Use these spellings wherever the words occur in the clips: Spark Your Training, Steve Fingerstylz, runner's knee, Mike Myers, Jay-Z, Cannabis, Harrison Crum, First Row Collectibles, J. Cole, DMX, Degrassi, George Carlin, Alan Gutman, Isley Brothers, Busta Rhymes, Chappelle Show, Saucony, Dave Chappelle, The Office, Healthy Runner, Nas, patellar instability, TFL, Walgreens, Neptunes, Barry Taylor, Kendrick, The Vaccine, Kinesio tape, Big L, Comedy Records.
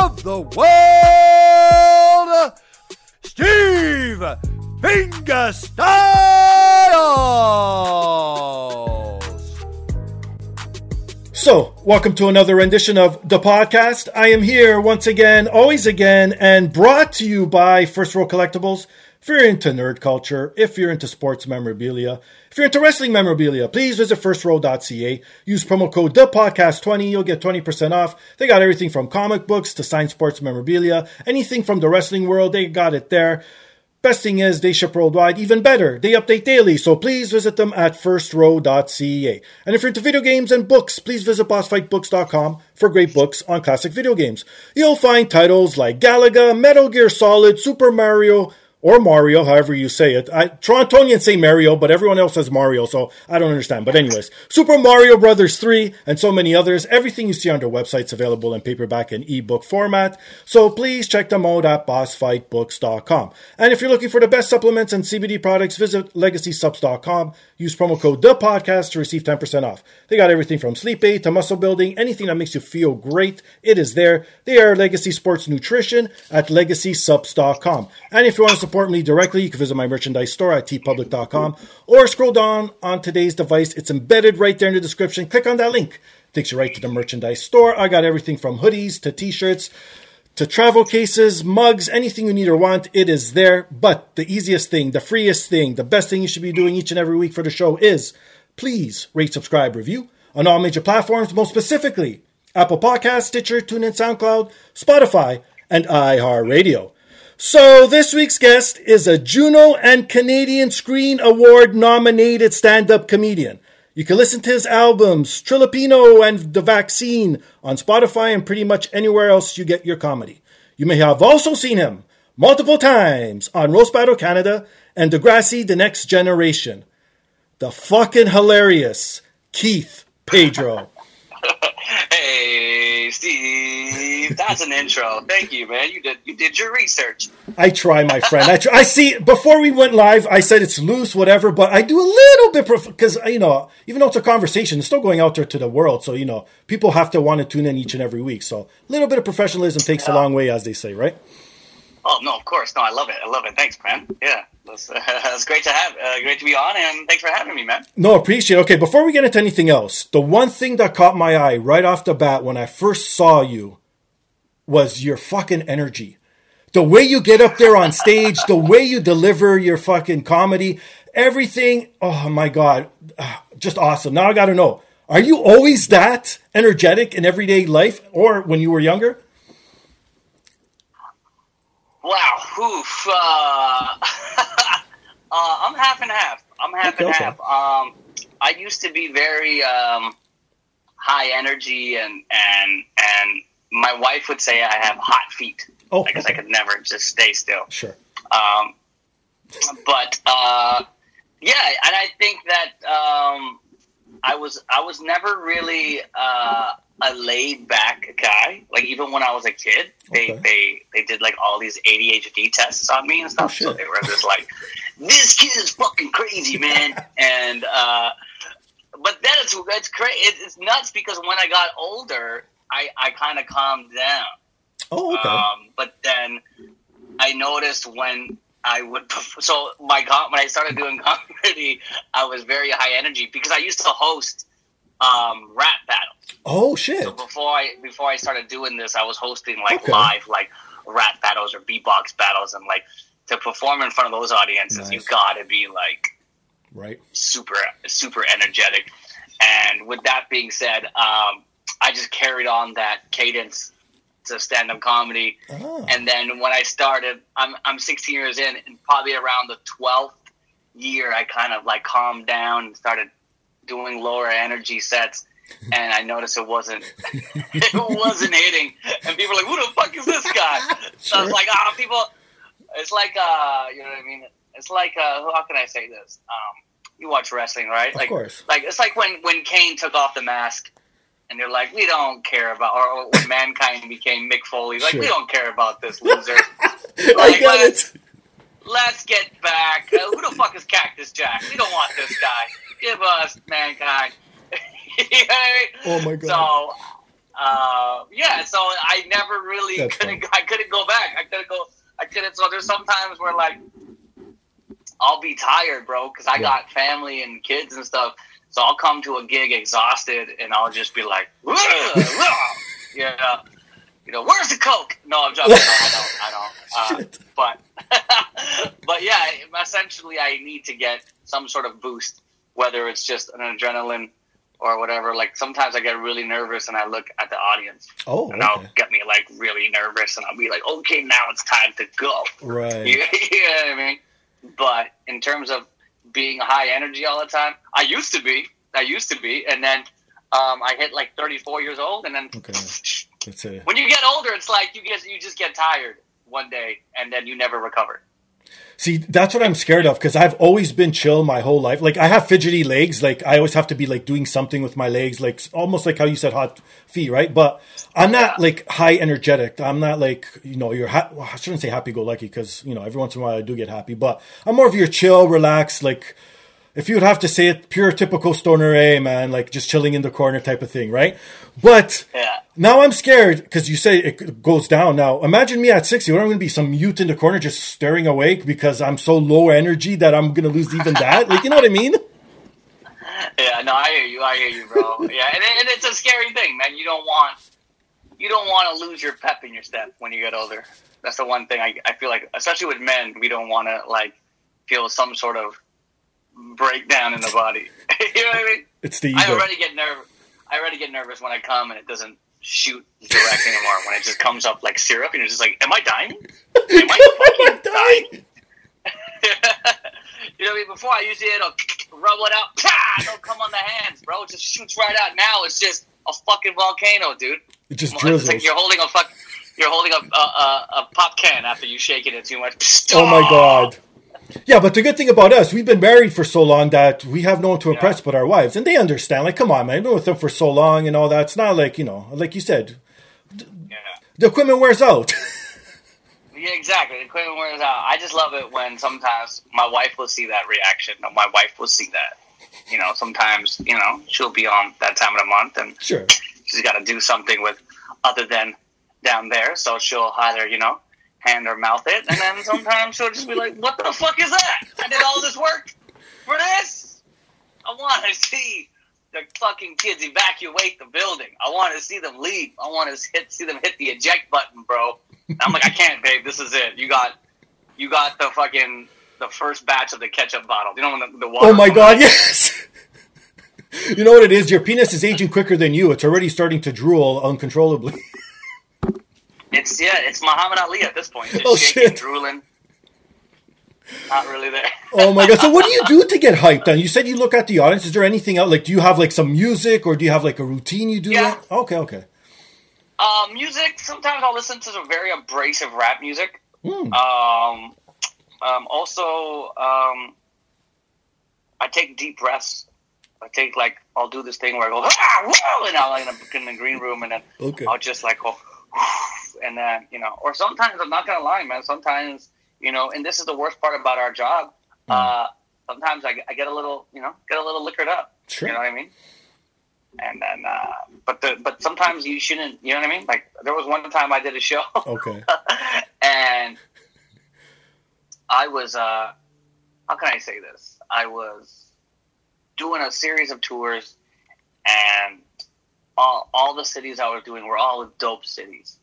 of the world, Steve Fingerstylz. So, welcome to another rendition of the podcast. I am here once again, always again, and brought to you by First Row Collectibles. If you're into nerd culture, if you're into sports memorabilia, if you're into wrestling memorabilia, please visit firstrow.ca. Use promo code THEPODCAST20. You'll get 20% off. They got everything from comic books to signed sports memorabilia. Anything from the wrestling world, they got it there. Best thing is, they ship worldwide. Even better, they update daily. So please visit them at firstrow.ca. And if you're into video games and books, please visit bossfightbooks.com for great books on classic video games. You'll find titles like Galaga, Metal Gear Solid, Super Mario, or Mario, however you say it. Torontonians say Mario, but everyone else says Mario, so I don't understand. But anyways, Super Mario Brothers 3 and so many others. Everything you see on their website's available in paperback and ebook format. So please check them out at bossfightbooks.com. And if you're looking for the best supplements and CBD products, visit legacysubs.com. Use promo code THEPODCAST to receive 10% off. They got everything from sleep aid to muscle building, anything that makes you feel great, it is there. They are Legacy Sports Nutrition at legacysubs.com. And if you want to support me directly, you can visit my merchandise store at tpublic.com or scroll down on today's device. It's embedded right there in the description. Click on that link. It takes you right to the merchandise store. I got everything from hoodies to t-shirts to travel cases, mugs, anything you need or want, it is there. But the easiest thing, the freest thing, the best thing you should be doing each and every week for the show is please rate, subscribe, review on all major platforms, most specifically Apple Podcasts, Stitcher, TuneIn, SoundCloud, Spotify, and iHeartRadio. So this week's guest is a Juno and Canadian Screen Award nominated stand-up comedian. You can listen to his albums, Trillipino and The Vaccine, on Spotify and pretty much anywhere else you get your comedy. You may have also seen him multiple times on Roast Battle Canada and Degrassi, The Next Generation. The fucking hilarious Keith Pedro. Hey, Steve, that's an intro. Thank you, man. You did your research. I try, my friend. I see, before we went live, I said it's loose, whatever, but I do a little bit, because, even though it's a conversation, it's still going out there to the world, so, people have to want to tune in each and every week, so a little bit of professionalism takes a long way, as they say, right? Oh, no, of course. No, I love it. Thanks, man. Yeah. It's great to be on, and thanks for having me, man. No, appreciate it. Okay, before we get into anything else, the one thing that caught my eye right off the bat when I first saw you was your fucking energy. The way you get up there on stage, the way you deliver your fucking comedy, everything, oh my God, just awesome. Now I got to know, are you always that energetic in everyday life or when you were younger? Wow, oof. I'm half and half. I used to be very high energy, and my wife would say I have hot feet. Oh, I guess okay. I could never just stay still. Sure. And I think that I was never really a laid-back guy. Like, even when I was a kid, they did, like, all these ADHD tests on me and stuff. Oh, so they were just, like, this kid is fucking crazy, man. And but then it's crazy. It's nuts because when I got older, I kind of calmed down. Oh, okay. But then I noticed when I would when I started doing comedy, I was very high energy because I used to host rap battles. Oh shit! So before I started doing this, I was hosting live rap battles or beatbox battles, and to perform in front of those audiences, Nice. You gotta be super energetic. And with that being said, I just carried on that cadence of stand-up comedy. Oh. And then when I started, I'm 16 years in, and probably around the 12th year I kind of calmed down and started doing lower energy sets, and I noticed it wasn't hitting, and people were like, who the fuck is this guy? So sure. I was like, people, it's like you know what I mean, it's like how can I say this, you watch wrestling, right? Of course. It's like when Kane took off the mask. And they're like, we don't care about, or when Mankind became Mick Foley, sure. We don't care about this loser. Let's get back. Who the fuck is Cactus Jack? We don't want this guy. Give us Mankind. You know what I mean? Oh my god. So, so I never really I couldn't go back. So there's some times where I'll be tired, bro, because I got family and kids and stuff. So I'll come to a gig exhausted, and I'll just be like, you know, where's the Coke? No, I'm joking. I don't. But yeah, essentially, I need to get some sort of boost, whether it's just an adrenaline or whatever. Sometimes I get really nervous, and I look at the audience, and that'll get me really nervous, and I'll be like, okay, now it's time to go. Right. You know what I mean? But in terms of being high energy all the time, I used to be, and then I hit 34 years old, and then when you get older, it's you just get tired one day, and then you never recover. See, that's what I'm scared of, because I've always been chill my whole life. I have fidgety legs, I always have to be doing something with my legs, almost like how you said hot feet, right? But I'm not high energetic. I'm not I shouldn't say happy go lucky, because every once in a while I do get happy, but I'm more of your chill, relaxed, if you would have to say it, pure typical stoner A, man, just chilling in the corner type of thing, right? But now I'm scared, because you say it goes down. Now, imagine me at 60. What am I going to be? Some mute in the corner just staring awake because I'm so low energy that I'm going to lose even that? You know what I mean? Yeah, no, I hear you, bro. Yeah, and it's a scary thing, man. You don't want to lose your pep in your step when you get older. That's the one thing I feel like, especially with men, we don't want to, feel some sort of breakdown in the body. You know what I mean? It's the ego. I already get nervous when I come and it doesn't shoot direct anymore. When it just comes up like syrup, and you're just like, am I dying? Am I fucking dying? You know what I mean? Before I usually rub it out. Pah! Don't come on the hands, bro. It just shoots right out. Now it's just a fucking volcano, dude. It just drizzles. It's like you're holding a pop can after you shake it too much. Oh my god. Yeah, but the good thing about us, we've been married for so long that we have no one to impress but our wives. And they understand. Come on, man. I've been with them for so long and all that. It's not like you said, the equipment wears out. Yeah, exactly. The equipment wears out. I just love it when sometimes my wife will see that reaction. My wife will see that. Sometimes, she'll be on that time of the month. And sure. She's got to do something with other than down there. So she'll either, hand or mouth it, and then sometimes she'll just be like, what the fuck is that? I did all this work for this? I want to see the fucking kids evacuate the building. I want to see them leave. I want to see them hit the eject button, bro. And I'm like, I can't, babe. This is it. You got the fucking, the first batch of the ketchup bottle. You know when the water... Oh my god, yes! You know what it is? Your penis is aging quicker than you. It's already starting to drool uncontrollably. It's Muhammad Ali at this point. Just shaking, shit. Drooling. Not really there. Oh my god! So what do you do to get hyped then? You said you look at the audience. Is there anything else? Do you have some music, or do you have a routine you do? Yeah. Okay. Music. Sometimes I'll listen to some very abrasive rap music. I take deep breaths. I'll do this thing where I go and I'll in the green room, and then I'll just go. And then, or sometimes, I'm not going to lie, man, sometimes, and this is the worst part about our job, Sometimes I get a little, liquored up. Sure. You know what I mean? And then, but sometimes you shouldn't, you know what I mean? Like, there was one time I did a show. Okay. And I was, how can I say this? I was doing a series of tours, and all the cities I was doing were all dope cities.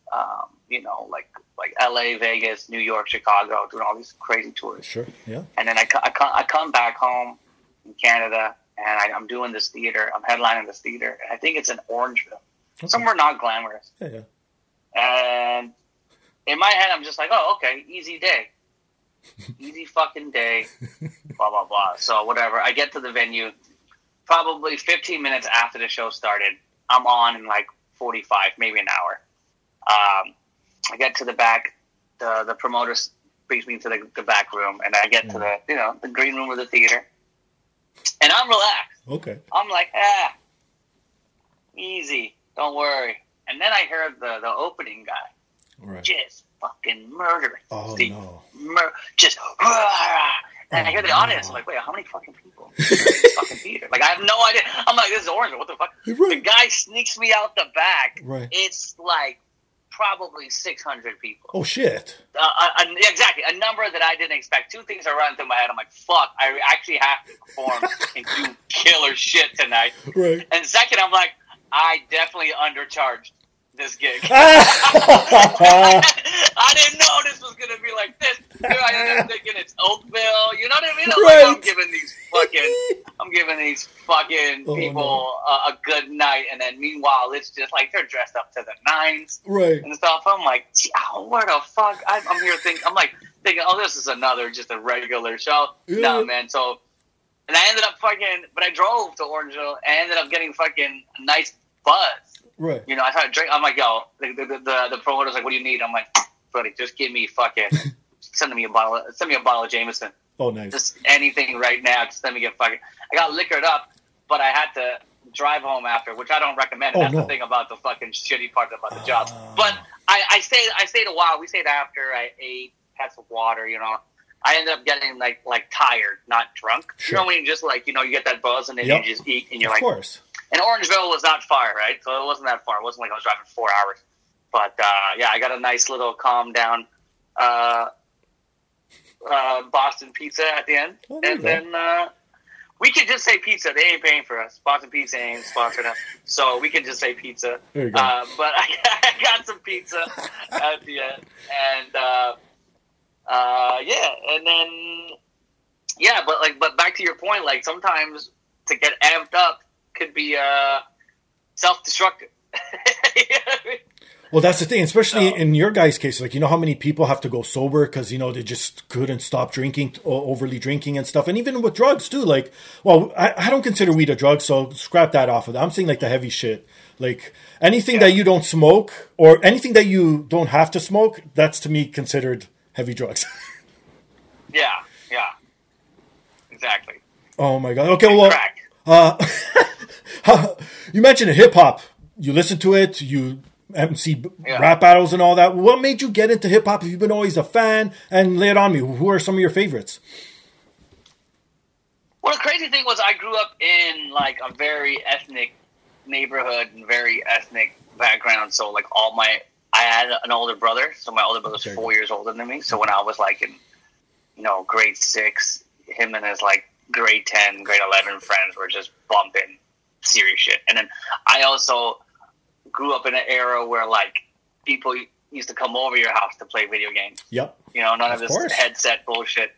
Like LA, Vegas, New York, Chicago, doing all these crazy tours. Sure, yeah. And then I come back home in Canada, and I'm doing this theater. I'm headlining this theater. And I think it's in Orangeville, somewhere not glamorous. Yeah, yeah. And in my head, I'm just like, oh, okay, easy day. Easy fucking day, blah, blah, blah. So whatever. I get to the venue. Probably 15 minutes after the show started, I'm on in like 45, maybe an hour. I get to the back. The promoter brings me to the back room, and I get to the green room of the theater, and I'm relaxed. Okay. I'm like, easy, don't worry. And then I heard the opening guy, right, just fucking murdering. Oh, Steve. No. Just and I hear the audience. I'm like, wait, how many fucking people in this fucking theater? Like, I have no idea. I'm like, this is Orange. What the fuck? Right. The guy sneaks me out the back. Right. It's like probably 600 people. Oh, shit. Exactly. A number that I didn't expect. Two things are running through my head. I'm like, fuck, I actually have to perform and do killer shit tonight. Right. And second, I'm like, I definitely undercharged this gig. I didn't know this was going to be like this. I ended up thinking it's Oakville. You know what I mean? I'm, right, like, I'm giving these fucking people a good night. And then meanwhile, it's just like they're dressed up to the nines. Right. And stuff. I'm like, where the fuck? I'm here thinking, oh, this is just a regular show. Yeah. No, man. So, and I ended up but I drove to Orangeville and ended up getting fucking a nice buzz. Right. You know, I had a drink. I'm like, yo, the promoter's like, what do you need? I'm like, buddy, just give me fucking, send me a bottle of Jameson. Oh, nice. Just anything right now. Just let me get fucking. I got liquored up, but I had to drive home after, which I don't recommend. The thing about the fucking shitty part about the job. But I stayed a while. We stayed after. I ate, had some water, you know. I ended up getting like tired, not drunk. Sure. You know when you just you get that buzz and then you just eat and you're like, of course. And Orangeville was not far, right? So it wasn't that far. It wasn't like I was driving 4 hours. But, I got a nice little calm down Boston pizza at the end. Oh, and then we could just say pizza. They ain't paying for us. Boston Pizza ain't sponsored us. So we could just say pizza. There you go. But I got some pizza at the end. And, and then, but back to your point, sometimes to get amped up could be self-destructive. You know what I mean? Well, that's the thing, especially in your guys' case. How many people have to go sober because they just couldn't stop drinking, overly drinking and stuff, and even with drugs too. I don't consider weed a drug, so scrap that off of that. I'm saying the heavy shit, anything that you don't smoke or anything that you don't have to smoke. That's to me considered heavy drugs. yeah, exactly. Oh my god. Okay, and well, crack. You mentioned hip-hop. You listen to it, you MC rap battles and all that. What made you get into hip-hop? Have you been always a fan? And lay it on me. Who are some of your favorites? Well, the crazy thing was I grew up in, a very ethnic neighborhood and very ethnic background. So, I had an older brother. So my older brother's 4 years older than me. So when I was, in grade 6, him and his, grade 10, grade 11 friends were just bumping serious shit. And then I also grew up in an era where people used to come over your house to play video games. Yep. None of this headset bullshit.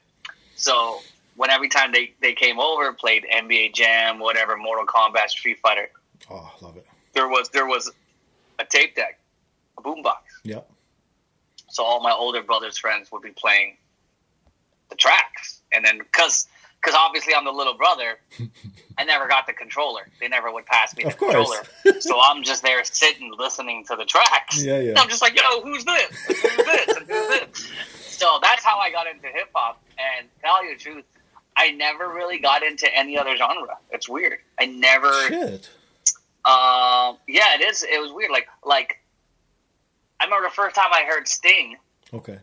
So when every time they came over, played NBA Jam, whatever, Mortal Kombat, Street Fighter. Oh, I love it. There was a tape deck, a boombox. Yep. So all my older brother's friends would be playing the tracks. And then because obviously I'm the little brother, I never got the controller. They never would pass me the controller. So I'm just there sitting, listening to the tracks. Yeah, yeah. And I'm just like, yo, who's this? Who's this? And who's this? So that's how I got into hip-hop. And to tell you the truth, I never really got into any other genre. It's weird. I never... Shit. It is. It was weird. I remember the first time I heard Sting. Okay.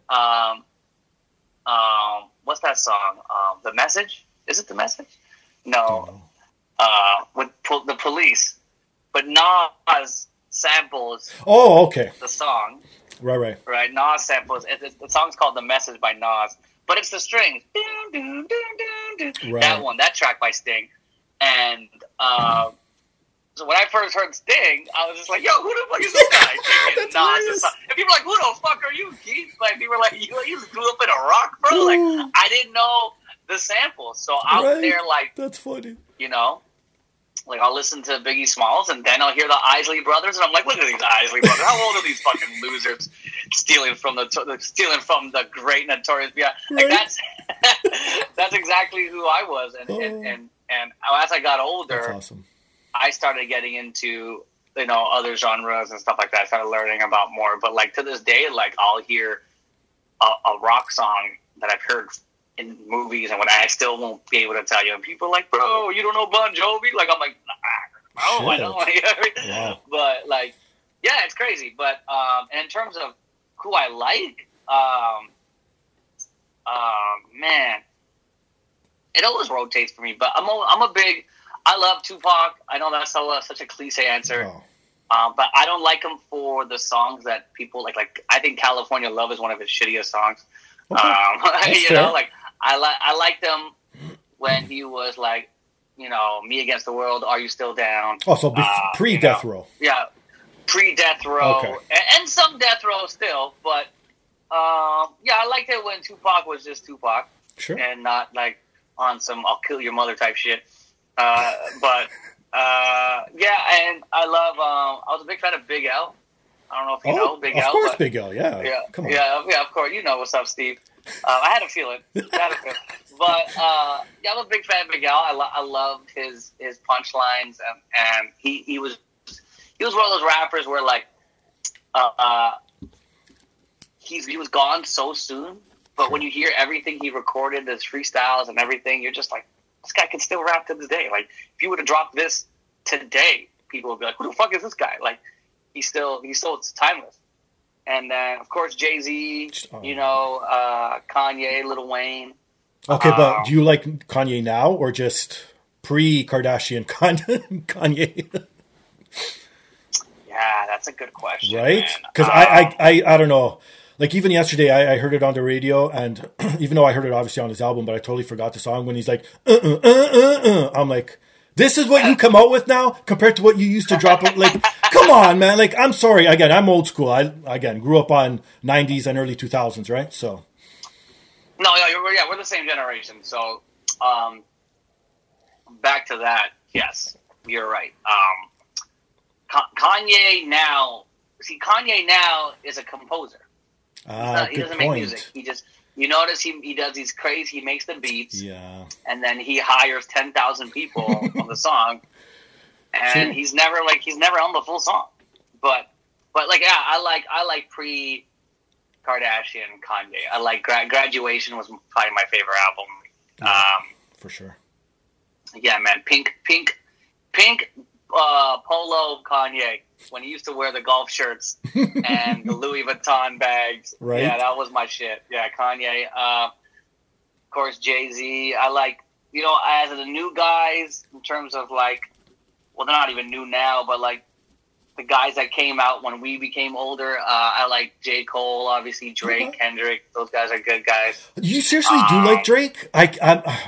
what's that song? The Message? Is it The Message? No. With the Police. But Nas samples the song. Right. Nas samples. The song's called The Message by Nas. But it's the strings. Right. That track by Sting. And so when I first heard Sting, I was just like, yo, who the fuck is this guy? And people were like, who the fuck are you, Keith? Like, people were like, you grew up in a rock, bro. Like, I didn't know the samples. So I was there like, that's funny. You know? Like, I'll listen to Biggie Smalls, and then I'll hear the Isley Brothers, and I'm like, look at these Isley Brothers. How old are these fucking losers stealing from the great Notorious B.I.? Like, that's exactly who I was. And as I got older, I started getting into, you know, other genres and stuff like that. I started learning about more. But, like, to this day, like, I'll hear a rock song that I've heard in movies, and when I still won't be able to tell you, and people are like, bro, you don't know Bon Jovi? Like, I'm like, nah, I don't. Yeah. But, like, yeah, it's crazy. But and in terms of who I like, man, it always rotates for me. But I love Tupac. I know that's such a cliche answer. Oh. But I don't like him for the songs that people like. Like, I think California Love is one of his shittiest songs. Okay. I liked him when he was like, you know, Me Against the World, Are You Still Down? Oh, so pre-Death Row. Yeah, pre-Death Row. Okay. And some Death Row still, but yeah, I liked it when Tupac was just Tupac. Sure. And not like on some I'll kill your mother type shit. Yeah, and I love, I was a big fan of Big L. I don't know if you know Big L. Of course, Big L, yeah. Come on. Yeah, of course. You know what's up, Steve. I had a feeling. But, yeah, I'm a big fan of Big L. I loved his punchlines. And he was one of those rappers where, like, he was gone so soon. But when you hear everything he recorded, his freestyles and everything, you're just like, this guy can still rap to this day. Like, if you would have dropped this today, people would be like, who the fuck is this guy? Like, he's still timeless. And then, of course, Jay-Z, you know, Kanye, Lil Wayne. Okay, but do you like Kanye now or just pre-Kardashian Kanye? Yeah, that's a good question. Right? Because I don't know. Like, even yesterday, I heard it on the radio, and even though I heard it obviously on his album, but I totally forgot the song when he's like, I'm like, this is what you come out with now compared to what you used to drop out? Like, come on, man. Like, I'm sorry. Again, I'm old school. I grew up on 90s and early 2000s, right? So. No, we're the same generation. So, back to that. Yes, you're right. Kanye now is a composer. He doesn't make music. He just, you notice he does these crazy, he makes the beats, yeah, and then he hires 10,000 people on the song, and he's never on the full song. But like, yeah, I like pre-Kardashian Kanye. I like Graduation was probably my favorite album. For sure. Yeah, man, pink polo Kanye. When he used to wear the golf shirts and the Louis Vuitton bags. Right. Yeah, that was my shit. Yeah, Kanye. Of course, Jay-Z. I like, you know, as the new guys, in terms of like, well, they're not even new now, but like the guys that came out when we became older, I like J. Cole, obviously, Drake, Kendrick. Those guys are good guys. You seriously do like Drake?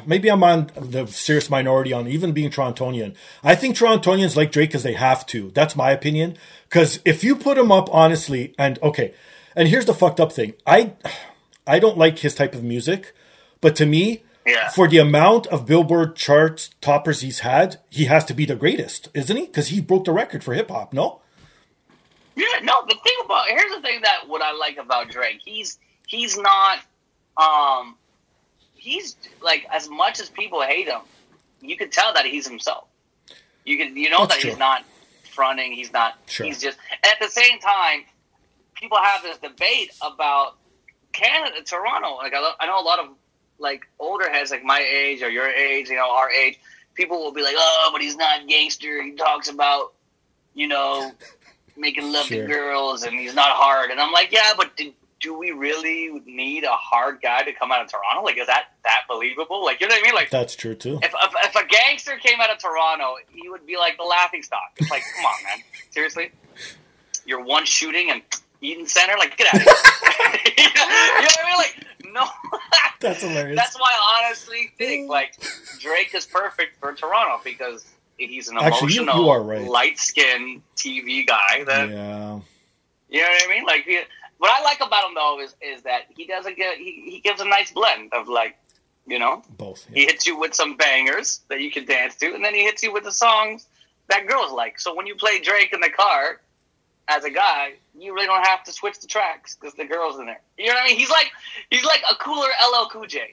Maybe I'm on the serious minority on even being Torontonian. I think Torontonians like Drake because they have to. That's my opinion. Because if you put him up, honestly, and here's the fucked up thing. I don't like his type of music, but to me, for the amount of Billboard charts toppers he's had, he has to be the greatest, isn't he? Because he broke the record for hip hop, no? Yeah, no. Here's the thing that what I like about Drake. He's not, he's like, as much as people hate him, you can tell that he's himself. That's true. He's not fronting. He's not. Sure. He's just. And at the same time, people have this debate about Canada, Toronto. Like I know a lot of, like, older heads, like my age or your age, you know, our age, people will be like, oh, but he's not gangster. He talks about, you know, making love to girls and he's not hard. And I'm like, yeah, but do we really need a hard guy to come out of Toronto? Like, is that believable? Like, you know what I mean? Like, that's true too. If a gangster came out of Toronto, he would be like the laughing stock. It's like, come on, man, seriously? You're one shooting and Eaton Center, like, get out of here. You know what I mean? Like, no. That's hilarious. That's why I honestly think, like, Drake is perfect for Toronto because he's an emotional, light-skinned TV guy. That, yeah. You know what I mean? Like, what I like about him, though, is that he doesn't get... He gives a nice blend of, like, you know? Both. Yeah. He hits you with some bangers that you can dance to, and then he hits you with the songs that girls like. So when you play Drake in the car... As a guy, you really don't have to switch the tracks because the girl's in there. You know what I mean? He's like a cooler LL Cool J.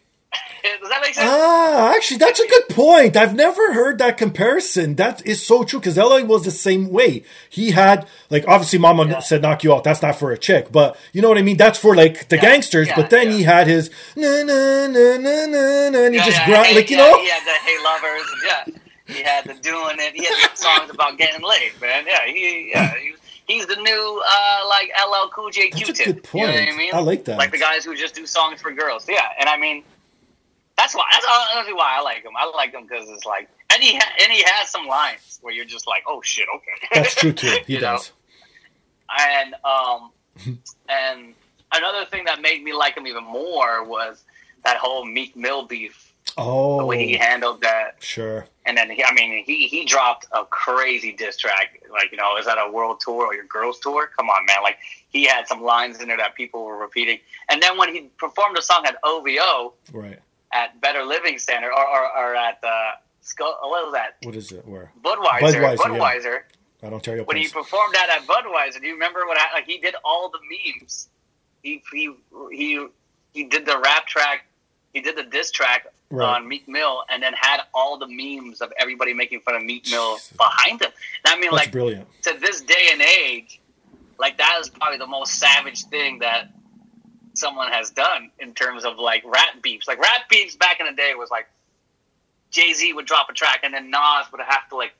Does that make sense? Ah, actually, that's a good point. I've never heard that comparison. That is so true because LL was the same way. He had, like, obviously Mama said knock you out. That's not for a chick. But you know what I mean? That's for, like, the gangsters. Yeah, but then he had his na-na-na-na-na-na and he just grunted, like, you know? He had the Hey Lovers. Yeah. He had the Doing It. He had the songs about getting laid, man. Yeah, he was... He's the new, like, LL Cool J Q-Tip. That's a good point. You know what I mean? I like that. Like the guys who just do songs for girls. Yeah, and I mean, that's honestly why I like him. I like him because it's like, and he has some lines where you're just like, oh, shit, okay. That's true, too. He does. Know? And, and another thing that made me like him even more was that whole Meek Mill beef. Oh. The way he handled that. Sure. And then, he dropped a crazy diss track. Like, you know, is that a world tour or your girls tour? Come on, man. Like, he had some lines in there that people were repeating. And then when he performed a song at OVO, right, at Better Living Center, or at what was that? What is it? Where? Budweiser. Budweiser. Yeah. At Ontario Place. When he performed that at Budweiser, do you remember what happened? Like, he did all the memes. He did the rap track. He did the diss track. Right. On Meek Mill, and then had all the memes of everybody making fun of Meek Mill behind him. And I mean, that's like, brilliant. To this day and age, like, that is probably the most savage thing that someone has done in terms of, like, rap beefs. Like, rap beefs back in the day was like Jay-Z would drop a track, and then Nas would have to, like,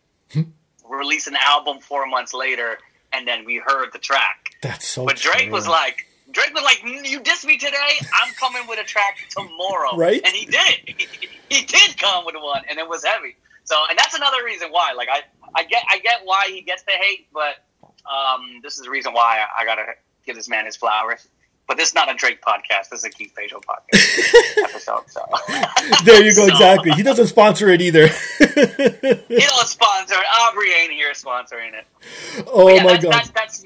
release an album 4 months later, and then we heard the track. That's so. But Drake was like. You dissed me today, I'm coming with a track tomorrow. Right? And he did. He did come with one, and it was heavy. So, and that's another reason why. Like, I get why he gets the hate, but this is the reason why I got to give this man his flowers. But this is not a Drake podcast. This is a Keith Pedro podcast episode. So. There you go, so. Exactly. He doesn't sponsor it either. He don't sponsor it. Aubrey ain't here sponsoring it. Oh, yeah, my God. That's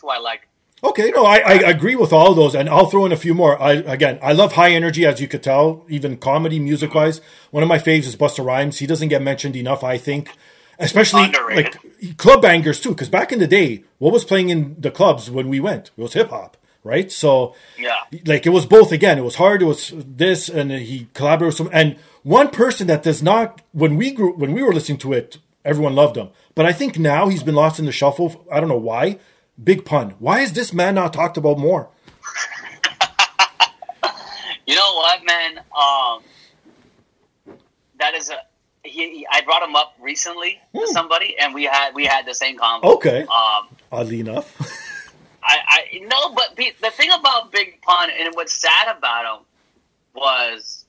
who I like. Okay, no, I agree with all those, and I'll throw in a few more. I love high energy, as you could tell, even comedy, music-wise. One of my faves is Busta Rhymes. He doesn't get mentioned enough, I think. Especially, underrated. Like, club bangers, too, because back in the day, what was playing in the clubs when we went? It was hip-hop, right? So, yeah, like, it was both, again. It was hard, it was this, and he collaborated with some. And one person that does not, when we were listening to it, everyone loved him. But I think now he's been lost in the shuffle. I don't know why. Big Pun. Why is this man not talked about more? You know what, man? That is a... I brought him up recently to somebody, and we had the same combo. Okay. Oddly enough. No, but the thing about Big Pun and what's sad about him was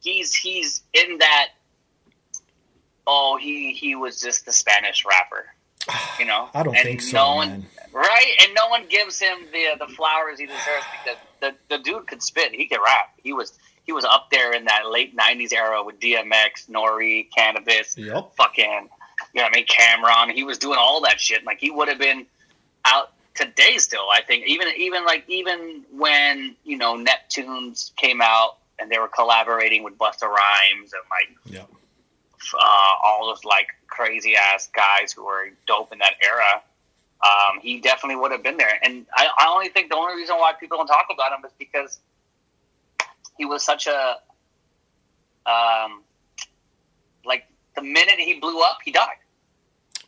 he's in that... Oh, he was just the Spanish rapper, you know? I don't think so, man. Right? And no one gives him the flowers he deserves because the dude could spit. He could rap. He was up there in that late 90s era with DMX, Nori, Cannabis, fucking, you know what I mean, Cameron. He was doing all that shit. Like, he would have been out today still, I think. Even when, you know, Neptunes came out and they were collaborating with Busta Rhymes and, like... Yeah. All those, like, crazy ass guys who were dope in that era, he definitely would have been there. And I only think the only reason why people don't talk about him is because he was such a like, the minute he blew up, he died.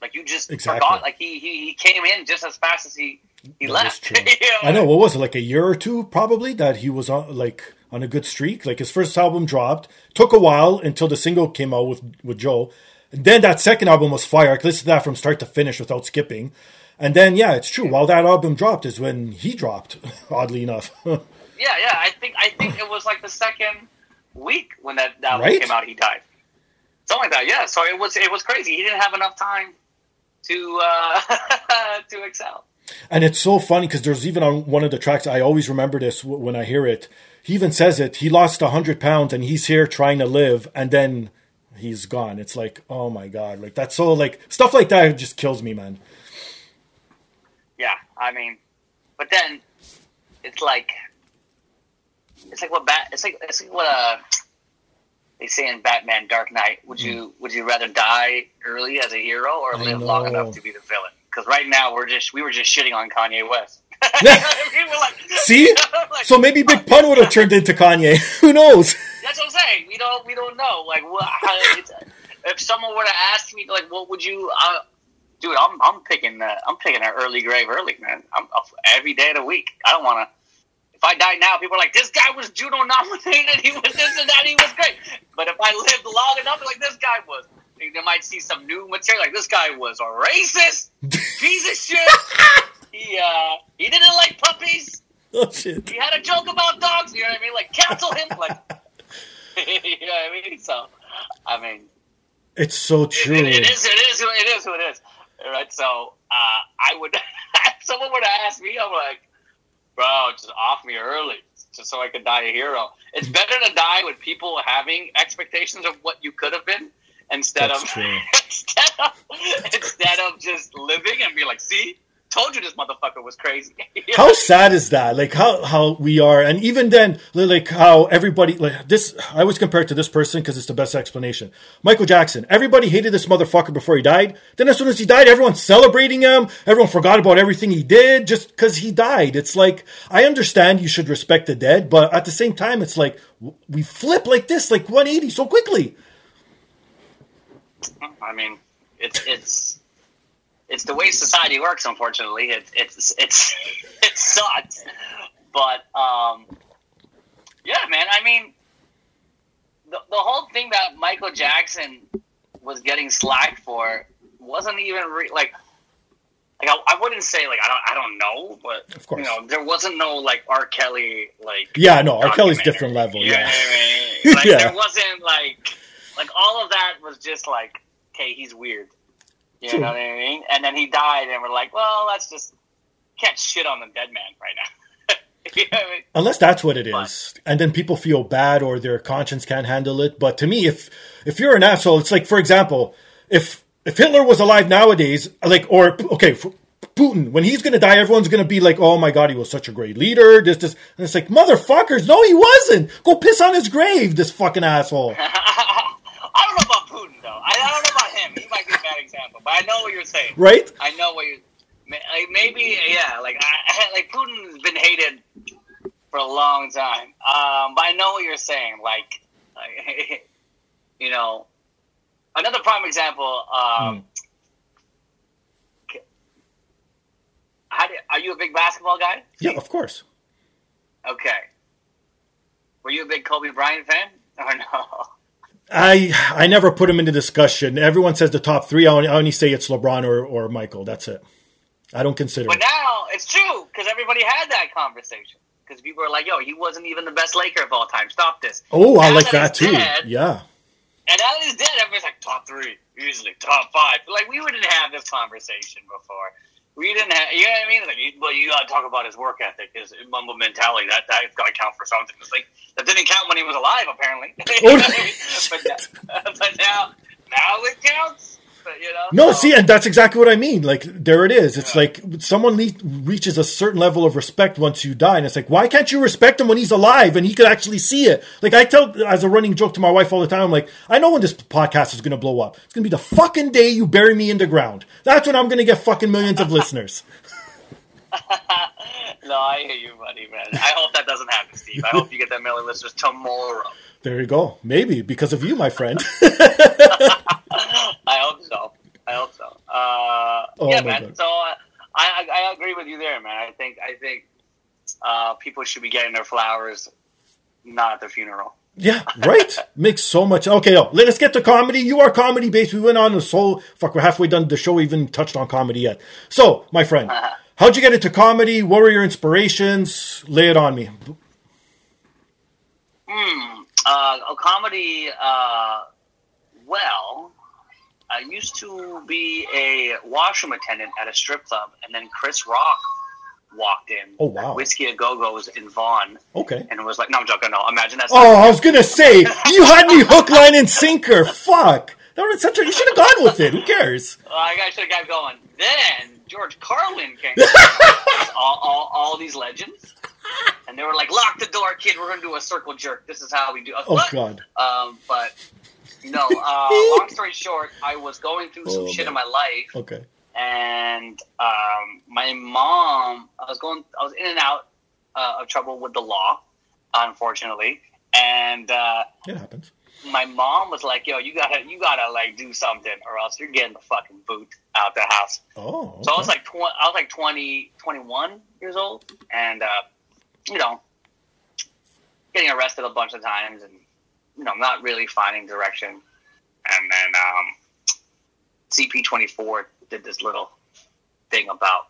Like, you just forgot. Like, he came in just as fast as he left. You know? I know. What was it, like a year or two probably that he was on, like, on a good streak. Like, his first album dropped. Took a while until the single came out with Joe. And then that second album was fire. I could listen to that from start to finish without skipping. And then, yeah, it's true. While that album dropped is when he dropped, oddly enough. Yeah. I think it was like the second week when that album came out, he died. Something like that, yeah. So it was crazy. He didn't have enough time to excel. And it's so funny because there's even on one of the tracks, I always remember this when I hear it. He even says it. He lost 100 pounds and he's here trying to live, and then he's gone. It's like, oh my God. Like, that's so, like, stuff like that just kills me, man. Yeah, I mean, but then it's like what they say in Batman Dark Knight, would you rather die early as a hero or live long enough to be the villain? Because right now we were just shitting on Kanye West. You know what I mean? We're like, see, like, so maybe Big Pun would have turned into Kanye. Who knows? That's what I'm saying. We don't know. Like, if someone were to ask me, like, what would you? Dude, I'm picking an early grave, early, man. I'm up every day of the week. I don't want to. If I die now, people are like, this guy was Juno nominated. He was this and that. He was great. But if I lived long enough, like this guy was. They might see some new material. Like, this guy was a racist piece of shit. He didn't like puppies. Oh, shit. He had a joke about dogs. You know what I mean? Like, cancel him. Like, you know what I mean? So, I mean, it's so true. It is who it is. All right. So, I would. If someone were to ask me, I'm like, bro, just off me early, just so I could die a hero. It's better to die with people having expectations of what you could have been. Instead of just living and be like, see, told you this motherfucker was crazy. How sad is that? Like how we are, and even then, like how everybody like this. I always compare it to this person because it's the best explanation. Michael Jackson. Everybody hated this motherfucker before he died. Then as soon as he died, everyone's celebrating him. Everyone forgot about everything he did just because he died. It's like, I understand you should respect the dead, but at the same time, it's like we flip like this, like 180 so quickly. I mean, it's the way society works. Unfortunately, it sucks. But yeah, man. I mean, the whole thing that Michael Jackson was getting slack for wasn't even I wouldn't say like I don't know, but of course, you know, there wasn't no like R. Kelly like R. Kelly's different level. You know what I mean? Like, yeah, there wasn't like. Like, all of that was just like, okay, he's weird. You know what I mean? And then he died, and we're like, well, can't shit on the dead man right now. You know what I mean? Unless that's what it is. And then people feel bad or their conscience can't handle it. But to me, if you're an asshole, it's like, for example, if Hitler was alive nowadays, like, or, okay, Putin, when he's going to die, everyone's going to be like, oh, my God, he was such a great leader. This. And it's like, motherfuckers, no, he wasn't. Go piss on his grave, this fucking asshole. I don't know about Putin, though. I don't know about him. He might be a bad example, but I know what you're saying. Right? I know what you're... Like, maybe, yeah, like Putin's been hated for a long time. But I know what you're saying. Like you know, another prime example... Are you a big basketball guy? Yeah, of course. Okay. Were you a big Kobe Bryant fan? Or no? I never put him into discussion. Everyone says the top three. I only say it's LeBron or Michael. That's it. I don't consider it. But now it's true because everybody had that conversation. Because people are like, yo, he wasn't even the best Laker of all time. Stop this. Oh, I like that too. Yeah. And now that he's dead, everybody's like, top three, easily, top five. Like, we wouldn't have this conversation before. We didn't have, you know what I mean? Like, well, you got to talk about his work ethic, his mumble mentality. That's got to count for something. It's like, that didn't count when he was alive, apparently. But now it counts. But, you know, no, see, and that's exactly what I mean. Like, there it is. It's like someone reaches a certain level of respect once you die, and it's like, why can't you respect him when he's alive and he could actually see it? Like, I tell as a running joke to my wife all the time, I'm like, I know when this podcast is going to blow up. It's going to be the fucking day you bury me in the ground. That's when I'm going to get fucking millions of listeners. No, I hear you, buddy, man. I hope that doesn't happen, Steve. I hope you get that million listeners tomorrow. There you go. Maybe because of you, my friend. I hope so. Man. God. So I agree with you there, man. I think people should be getting their flowers, not at the funeral. Yeah, right? Makes so much... Okay, yo, let's get to comedy. You are comedy-based. We went on and so... Fuck, we're halfway done. The show even touched on comedy yet. So, my friend, how'd you get into comedy? What were your inspirations? Lay it on me. Comedy... Well, I used to be a washroom attendant at a strip club, and then Chris Rock walked in. Oh, wow. Whiskey A Go-Go's in Vaughan. Okay. And was like, no, I'm joking, no, imagine that. Oh, I was going to say, you had me hook, line, and sinker. Fuck. That was such a, you should have gone with it. Who cares? I should have got going. Then George Carlin came. all these legends. And they were like, lock the door, kid. We're going to do a circle jerk. This is how we do. Oh, God. But... No, long story short, I was going through some shit in my life. Okay. And my mom, I was in and out of trouble with the law, unfortunately. And it happens. My mom was like, "Yo, you gotta like do something, or else you're getting the fucking boot out the house." Oh. Okay. So I was like, 21 years old, and getting arrested a bunch of times and. I'm not really finding direction. And then CP24 did this little thing about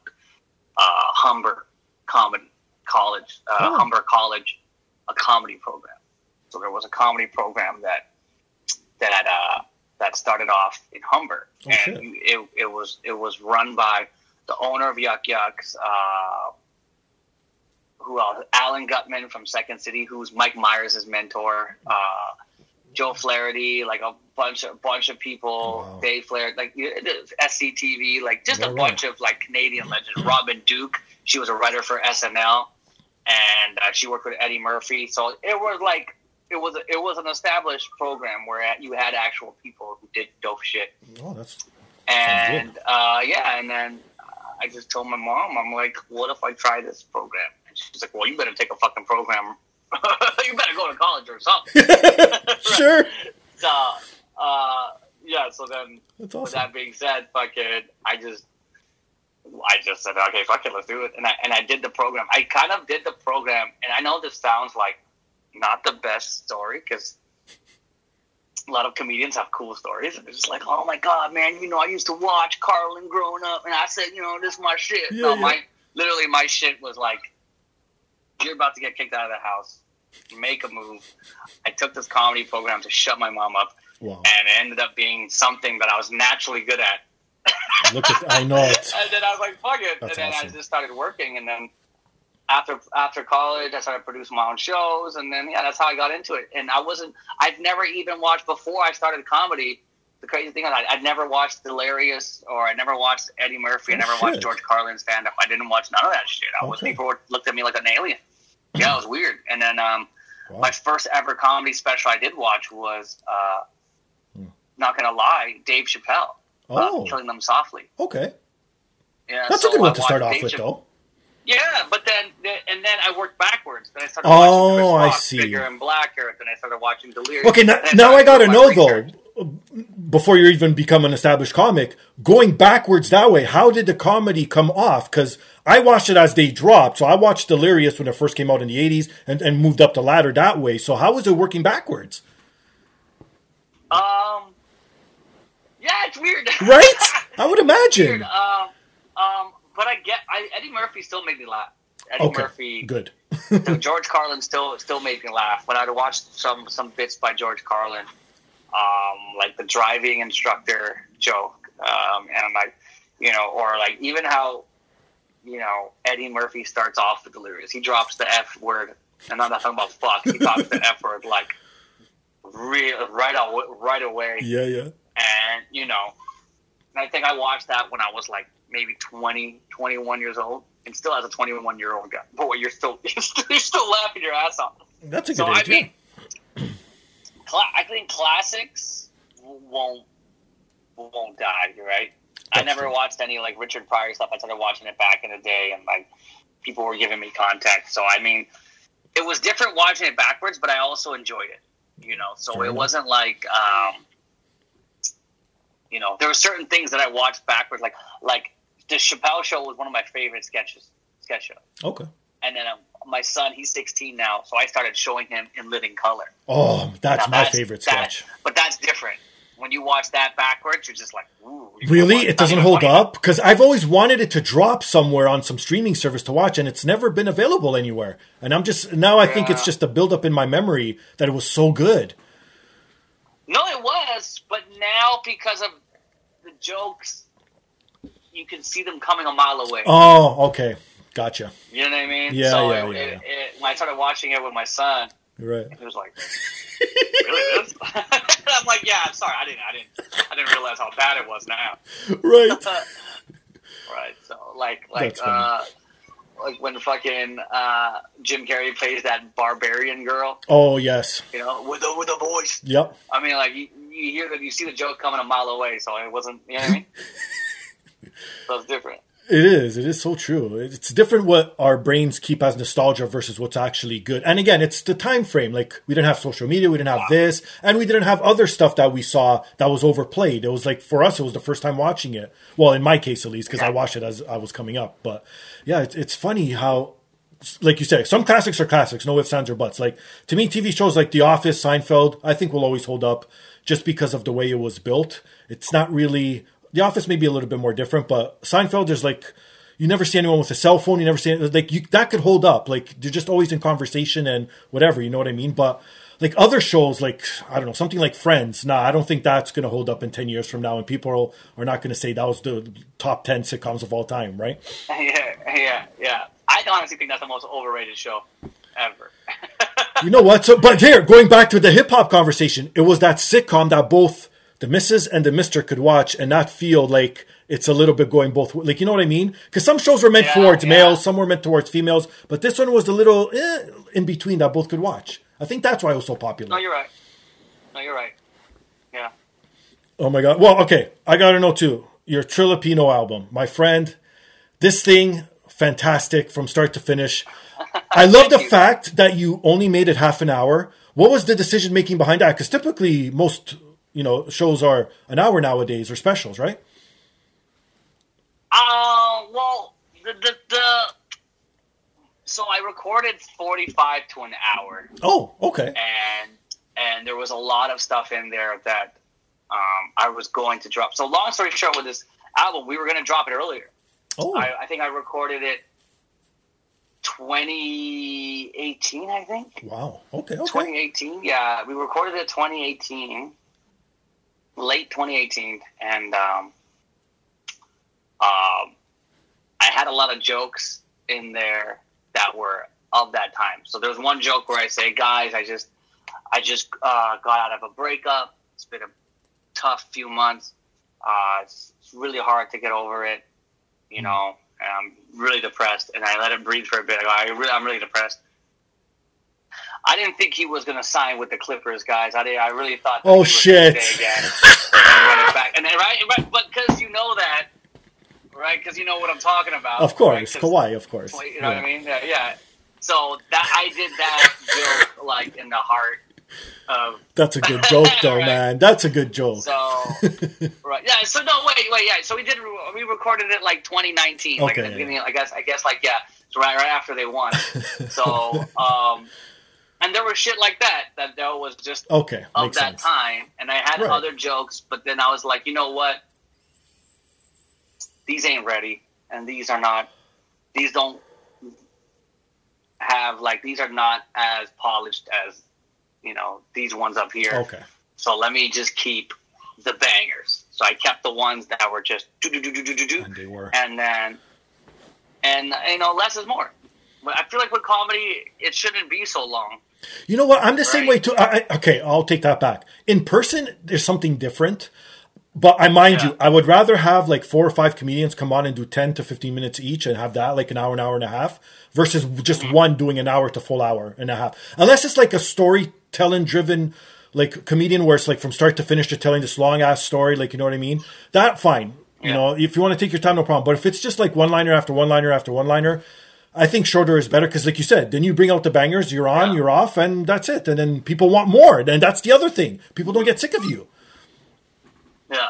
Humber Comedy College, Humber College, a comedy program. So there was a comedy program that started off in Humber, it was run by the owner of Yuck Yucks. Who else? Alan Gutman from Second City, who's Mike Myers' mentor, Joe Flaherty, like a bunch of people, wow. Dave Flaherty, like SCTV, like just a bunch of like Canadian legends. Robin Duke, she was a writer for SNL, and she worked with Eddie Murphy. So it was an established program where you had actual people who did dope shit. Oh, and then I just told my mom, I'm like, what if I try this program? She's like, well, you better take a fucking program. You better go to college or something. Sure. So, so then, that's awesome. With that being said, fucking, I just said, okay, fuck it, let's do it. And I did the program. I kind of did the program, and I know this sounds like not the best story, because a lot of comedians have cool stories. And they're just like, oh, my God, man, I used to watch Carlin growing up, and I said, this is my shit. Yeah, so literally my shit was like, you're about to get kicked out of the house. Make a move. I took this comedy program to shut my mom up, and it ended up being something that I was naturally good at. Look at, I know it. And then I was like, "Fuck it!" That's and then awesome. I just started working. And then after college, I started producing my own shows. And then that's how I got into it. And I'd never even watched before I started comedy. The crazy thing is, I'd never watched Delirious, or I never watched Eddie Murphy. I never watched George Carlin stand up. I didn't watch none of that shit. People looked at me like an alien. Yeah, it was weird. And then my first ever comedy special I did watch was, not going to lie, Dave Chappelle. Killing Them Softly. Okay. Yeah, that's a good one to start off with, though. Yeah, but then I worked backwards. Then I started watching Chris Rock, I see. Bigger and Blacker. Then I started watching Delirious. Okay, now I got to know, though, before you even become an established comic, going backwards that way, how did the comedy come off? Because... I watched it as they dropped, so I watched Delirious when it first came out in the 80s and moved up the ladder that way. So how was it working backwards? Yeah, it's weird. Right? I would imagine. But Eddie Murphy still made me laugh. Eddie Murphy. Good. So George Carlin still made me laugh. When I would watch some bits by George Carlin, like the driving instructor joke, and I'm like, or like even how... Eddie Murphy starts off with Delirious. He drops the F word, and I'm not talking about fuck. He drops the F word like right away. Yeah, yeah. And I think I watched that when I was like maybe 20, 21 years old, and still as a 21-year-old guy. Boy, you're still laughing your ass off. That's a good idea. I think classics won't die, right? I never watched any, like, Richard Pryor stuff. I started watching it back in the day, and, like, people were giving me context. So, I mean, it was different watching it backwards, but I also enjoyed it, So it wasn't like, there were certain things that I watched backwards. Like the Chappelle Show was one of my favorite sketch shows. Okay. And then my son, he's 16 now, so I started showing him In Living Color. Oh, that's my favorite sketch. But that's different. When you watch that backwards, you're just like, ooh. Really? It doesn't hold up? Because I've always wanted it to drop somewhere on some streaming service to watch, and it's never been available anywhere. And I'm just, now I think it's just a buildup in my memory that it was so good. No, it was, but now because of the jokes, you can see them coming a mile away. Oh, okay. Gotcha. You know what I mean? Yeah, so when I started watching it with my son, right, he was like, really? This? I'm like, yeah, I'm sorry. I didn't realize how bad it was now. Right. Right. So like when fucking Jim Carrey plays that barbarian girl. Oh, yes. You know, with a voice. Yep. I mean, like you hear that, you see the joke coming a mile away, so it wasn't, you know what I mean? So it's different. It is so true. It's different what our brains keep as nostalgia versus what's actually good. And again, it's the time frame. Like, we didn't have social media, we didn't have this, and we didn't have other stuff that we saw that was overplayed. It was like, for us, it was the first time watching it. Well, in my case, at least, because I watched it as I was coming up. But yeah, it's funny how, like you said, some classics are classics, no ifs, ands, or buts. Like, to me, TV shows like The Office, Seinfeld, I think will always hold up just because of the way it was built. It's not really... The Office may be a little bit more different, but Seinfeld is like, you never see anyone with a cell phone. You never see, like, that could hold up. Like, they're just always in conversation and whatever, you know what I mean? But like other shows, like, I don't know, something like Friends. Nah, I don't think that's going to hold up in 10 years from now. And people are not going to say that was the top 10 sitcoms of all time, right? Yeah. I honestly think that's the most overrated show ever. You know what? So, but here, going back to the hip hop conversation, it was that sitcom that both the missus and the mister could watch and not feel like it's a little bit going both ways. Like, you know what I mean? Because some shows were meant towards males, some were meant towards females, but this one was the little in between that both could watch. I think that's why it was so popular. No, you're right. Yeah. Oh, my God. Well, okay. I got to know, too, your Trillipino album. My friend, this thing, fantastic from start to finish. I love the fact that you only made it half an hour. What was the decision-making behind that? Because typically most... You know, shows are an hour nowadays, or specials, right? Well, so I recorded 45 to an hour. Oh, okay. And there was a lot of stuff in there that I was going to drop. So long story short, with this album, we were going to drop it earlier. Oh, I think I recorded it 2018. I think. Wow. Okay. 2018. Yeah, we recorded it 2018. Late 2018, and I had a lot of jokes in there that were of that time. So there's one joke where I say, "Guys, I just got out of a breakup. It's been a tough few months. It's really hard to get over it, you know. And I'm really depressed." And I let it breathe for a bit. I go, "I'm really depressed." I didn't think he was going to sign with the Clippers, guys. I really thought that he was going to stay again. And then, right, but because you know that, right? Because you know what I'm talking about. Of course, right? Kawhi, of course. You know what I mean? Yeah. So I did that joke, like, in the heart of... That's a good joke, though, right? Man. That's a good joke. So, right. Yeah, so no, wait, yeah. So we recorded it, like, 2019. Okay, like, at the beginning, I guess, like, yeah. So right after they won. So, and there was shit like that was just of that sense. Time. And I had other jokes, but then I was like, you know what? These ain't ready. And these are not as polished as, you know, these ones up here. Okay. So let me just keep the bangers. So I kept the ones that were just do. And they were. And then, and you know, less is more. But I feel like with comedy, it shouldn't be so long. You know what? I'm the same way too. Okay, I'll take that back. In person, there's something different. But I mind you, I would rather have like 4 or 5 comedians come on and do 10 to 15 minutes each and have that like an hour and a half versus just one doing an hour to full hour and a half. Unless it's like a storytelling driven like comedian where it's like from start to finish they're telling this long ass story, like, you know what I mean? That fine. Yeah. You know, if you want to take your time, no problem. But if it's just like one-liner after one-liner after one-liner, I think shorter is better because, like you said, then you bring out the bangers, you're on, you're off, and that's it. And then people want more. And that's the other thing. People don't get sick of you. Yeah.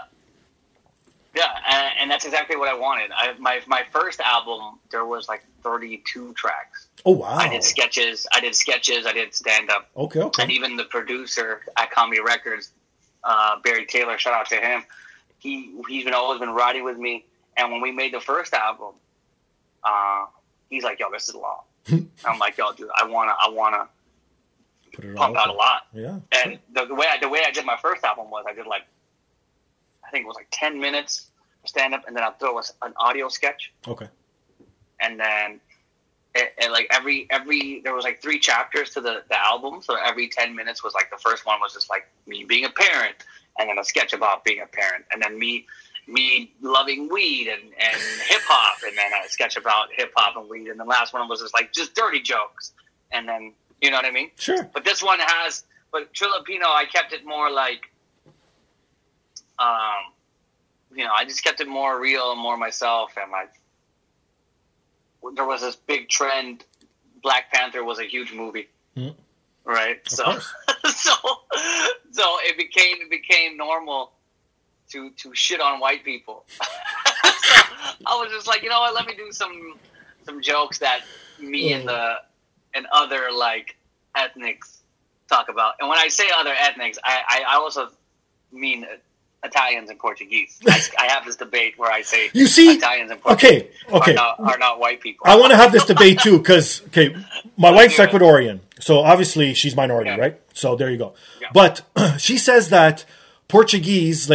Yeah, and that's exactly what I wanted. My first album, there was like 32 tracks. Oh, wow. I did sketches. I did stand-up. Okay. And even the producer at Comedy Records, Barry Taylor, shout out to him. He's always been riding with me. And when we made the first album, he's like, yo, this is long. I'm like, yo, dude, I wanna pump out a lot. Yeah. And the way I did my first album was I did I think it was 10 minutes stand up, and then I'll throw an audio sketch. Okay. And then there was 3 chapters to the album, so every 10 minutes was the first one was just me being a parent, and then a sketch about being a parent, and then me loving weed and hip-hop, and then a sketch about hip-hop and weed, and the last one was just dirty jokes, and then, you know what I mean? Sure. But this one but Trillipino, I kept it more I just kept it more real and more myself, and there was this big trend. Black Panther was a huge movie, right? So it became normal to shit on white people. So I was just like, you know what? Let me do some jokes that me and other ethnics talk about. And when I say other ethnics, I also mean Italians and Portuguese. I have this debate where I say Italians and Portuguese are not white people. I want to have this debate too because, my wife's Ecuadorian. So obviously she's minority, right? So there you go. Yeah. But she says that Portuguese,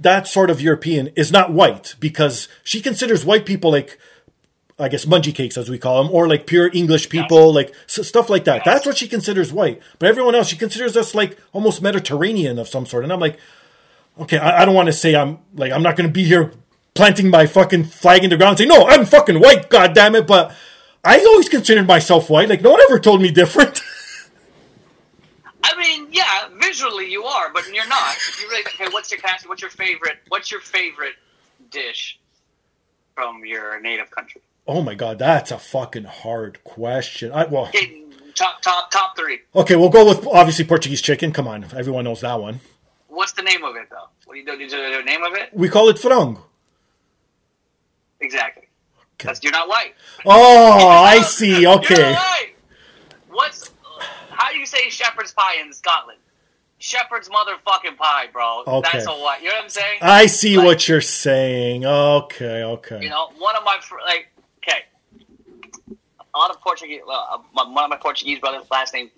that sort of European, is not white because she considers white people I guess mungie cakes as we call them, or pure English people, stuff like that. Yes. That's what she considers white. But everyone else, she considers us almost Mediterranean of some sort. And I'm like, okay, I don't want to say I'm not going to be here planting my fucking flag in the ground and say, no, I'm fucking white, goddammit. But I always considered myself white. No one ever told me different. I mean, yeah, visually you are, but you're not. If you really, okay, what's your favorite dish from your native country? Oh my God, that's a fucking hard question. Okay, top 3. Okay, we'll go with obviously Portuguese chicken. Come on, everyone knows that one. What's the name of it, though? What do you know the name of it? We call it frango. Exactly. Okay. You're not white. Oh, I see. Okay. You're not white. How do you say shepherd's pie in Scotland? Shepherd's motherfucking pie, bro. Okay. That's a white. You know what I'm saying? I see what you're saying. Okay. You know, one of my one of my Portuguese brothers, last name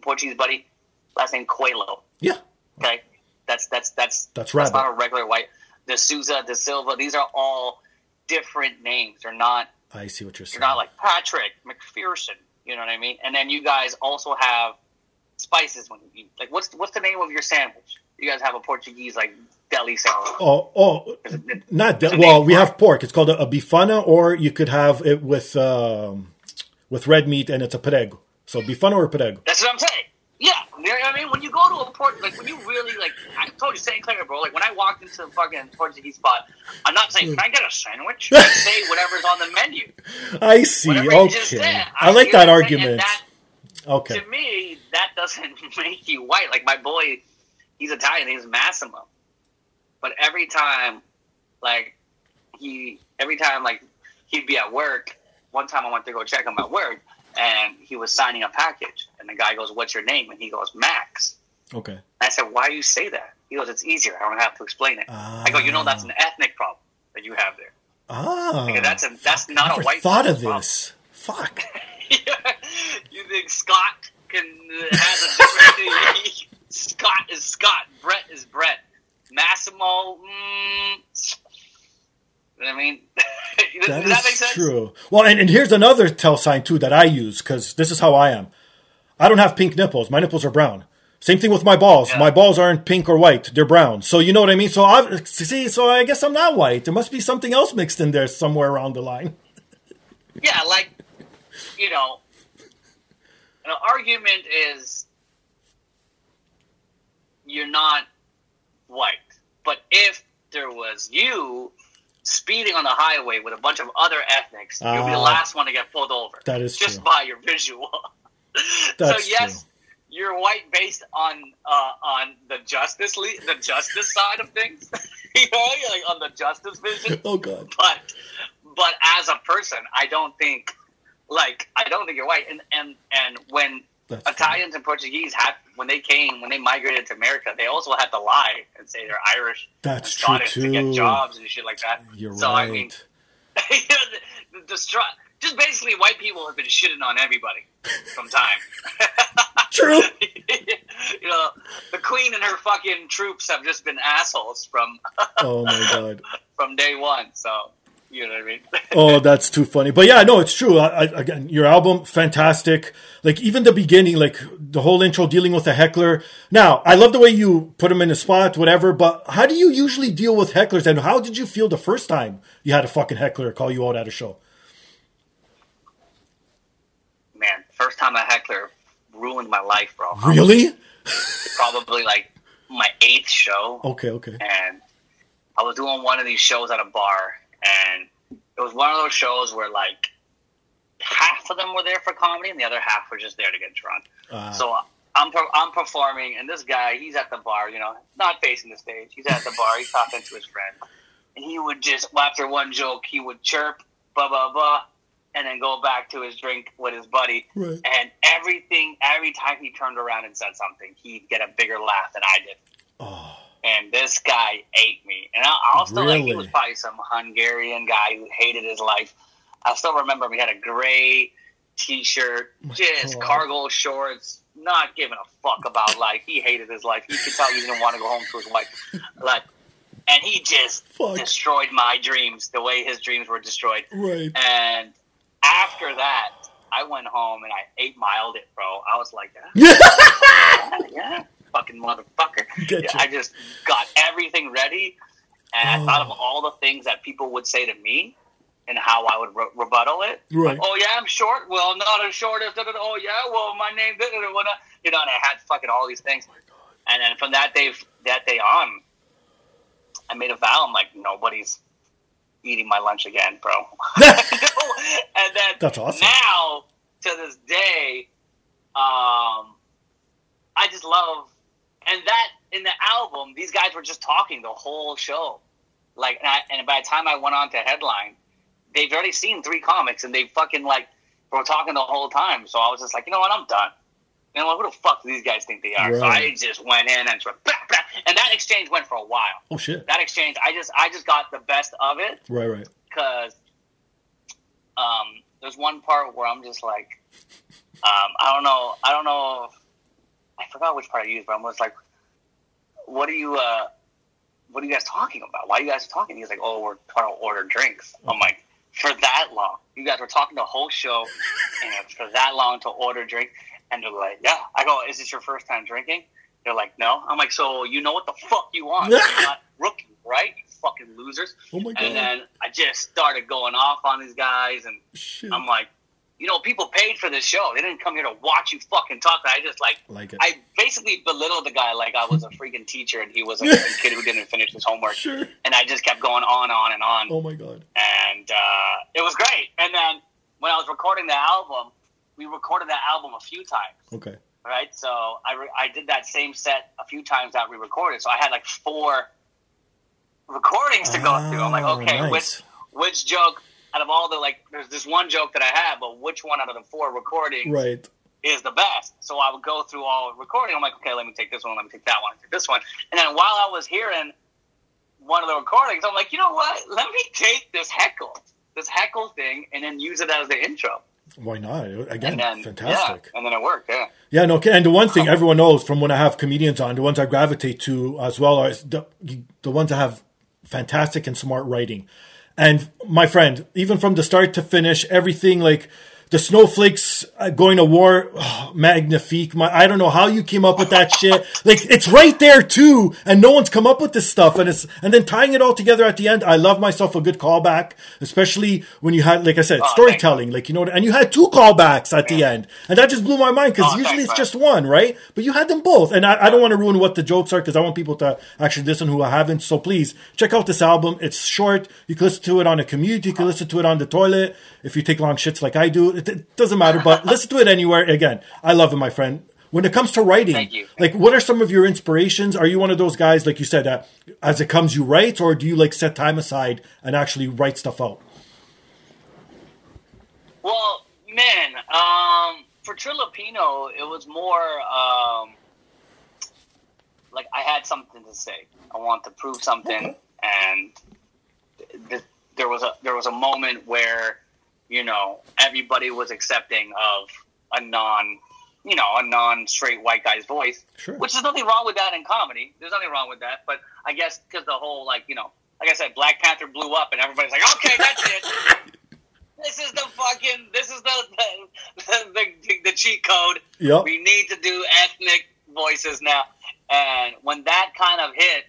Coelho. Yeah. Okay. That's not a regular white. De Souza, De Silva, these are all different names. They're not. I see what you're saying. They're not like Patrick McPherson. You know what I mean? And then you guys also have spices when you eat. What's the name of your sandwich? You guys have a Portuguese deli sandwich. Oh, not deli. Well, we have pork. It's called a bifana, or you could have it with red meat, and it's a perego. So bifana or perego. That's what I'm saying. Yeah, you know what I mean? When you go to a port, when you really, I told you, St. Clair, bro, when I walked into the fucking Portuguese spot, I'm not saying, can I get a sandwich? I say whatever's on the menu. I see, whatever, okay. Said, I like that argument. That, okay. To me, that doesn't make you white. My boy, he's Italian, he's Massimo. But every time, he'd be at work, one time I went to go check him at work, and he was signing a package, and the guy goes, "What's your name?" And he goes, "Max." Okay. And I said, "Why do you say that?" He goes, "It's easier. I don't have to explain it." I go, "You know, that's an ethnic problem that you have there." That's not a white thought of this. Problem. Fuck. You think Scott has a different? Scott is Scott. Brett is Brett. Massimo. I mean, does that make sense? True. Well, and here's another tell sign, too, that I use, because this is how I am. I don't have pink nipples. My nipples are brown. Same thing with my balls. Yeah. My balls aren't pink or white. They're brown. So you know what I mean? So I guess I'm not white. There must be something else mixed in there somewhere around the line. Yeah, an argument is you're not white. But if there was you speeding on the highway with a bunch of other ethnics, you'll be the last one to get pulled over. That is just true. By your visual. That's so yes, true. You're white based on the justice side of things, on the justice vision. Oh God! But as a person, I don't think Like, I don't think you're white. And when that's Italians funny. And Portuguese had, when they migrated to America, they also had to lie and say they're Irish. That's and Scottish true too. To get jobs and shit like that. You're so, right. I mean, just basically white people have been shitting on everybody from time. True. You know, the Queen and her fucking troops have just been assholes from oh my god, from day one. So you know what I mean? Oh, that's too funny. But yeah, no, it's true. Again, your album, fantastic. Like, even the beginning, like the whole intro dealing with the heckler. Now, I love the way you put them in a spot, whatever, but how do you usually deal with hecklers? And how did you feel the first time you had a fucking heckler call you out at a show? Man, first time a heckler ruined my life, bro. Really? Probably like my 8th show. Okay. And I was doing one of these shows at a bar. And it was one of those shows where, like, half of them were there for comedy and the other half were just there to get drunk. So I'm performing, and this guy, he's at the bar, you know, not facing the stage. He's at the bar. He's talking to his friend. And he would just, after one joke, he would chirp, blah, blah, blah, and then go back to his drink with his buddy. Right. And every time he turned around and said something, he'd get a bigger laugh than I did. Oh. And this guy ate me. And I'll still, really? Like, he was probably some Hungarian guy who hated his life. I still remember he had a gray T-shirt, just cargo shorts, not giving a fuck about life. He hated his life. You could tell he didn't want to go home to his wife. Like, and he just destroyed my dreams the way his dreams were destroyed. Right. And after that, I went home and I 8 miled it, bro. I was like, yeah. Fucking motherfucker. Gotcha. I just got everything ready, and I thought of all the things that people would say to me and how I would rebuttal it. Right. Like, oh, yeah, I'm short. Well, not as short as... Oh, yeah, well, my name... You know, and I had fucking all these things. Oh, my God. And then from that day on, I made a vow. I'm like, nobody's eating my lunch again, bro. And then that's awesome. Now, to this day, I just love... And that, in the album, these guys were just talking the whole show. Like, and by the time I went on to headline, they've already seen 3 comics, and they fucking, like, were talking the whole time. So I was just like, you know what? I'm done. And I'm like, who the fuck do these guys think they are? Right. So I just went in and sort of... And that exchange went for a while. Oh, shit. That exchange, I just got the best of it. Right. Because there's one part where I'm just like, I don't know... I forgot which part I used, but I was like, what are you guys talking about? Why are you guys talking? He's like, oh, we're trying to order drinks. I'm like, for that long? You guys were talking the whole show, and for that long to order drinks? And they're like, yeah. I go, is this your first time drinking? They're like, no. I'm like, so you know what the fuck you want. You're not rookie, right? You fucking losers. Oh my God. And then I just started going off on these guys, and shit. I'm like, you know, people paid for this show. They didn't come here to watch you fucking talk. I just, like I basically belittled the guy like I was a freaking teacher and he was a freaking kid who didn't finish his homework. Sure. And I just kept going on and on. Oh, my God. And it was great. And then when I was recording the album, we recorded that album a few times. Okay. Right? So I did that same set a few times that we recorded. So I had, like, 4 recordings to go through. I'm like, okay, nice. which joke... Out of all the, like, there's this one joke that I have, but which one out of the 4 recordings is the best? So I would go through all recording. I'm like, okay, let me take this one. Let me take that one. Take this one. And then while I was hearing one of the recordings, I'm like, you know what? Let me take this heckle thing, and then use it as the intro. Why not? Again, fantastic. Yeah, and then it worked, yeah. Yeah, no, and the one thing everyone knows from when I have comedians on, the ones I gravitate to as well are the ones that have fantastic and smart writing. And my friend, even from the start to finish, everything, like the snowflakes going to war, magnifique. I don't know how you came up with that shit. Like, it's right there too, and no one's come up with this stuff. And then tying it all together at the end. I love myself a good callback, especially when you had, like I said, storytelling. Like, you know, and you had 2 callbacks at the end, and that just blew my mind because usually it's just one, right? But you had them both, and I don't want to ruin what the jokes are because I want people to actually listen who I haven't. So please check out this album. It's short. You can listen to it on a commute. You can listen to it on the toilet if you take long shits like I do. It doesn't matter, but listen to it anywhere. Again, I love it, my friend. When it comes to writing, like, what are some of your inspirations? Are you one of those guys, like you said, that as it comes you write, or do you, like, set time aside and actually write stuff out? Well, Man, for Trillipino, it was more like I had something to say. I want to prove something, and there was a moment where, you know, everybody was accepting of a non straight white guy's voice, sure, which is nothing wrong with that in comedy. There's nothing wrong with that, but I guess because the whole, like, you know, like I said, Black Panther blew up, and everybody's like, okay, that's it. This is the cheat code. Yep. We need to do ethnic voices now. And when that kind of hit,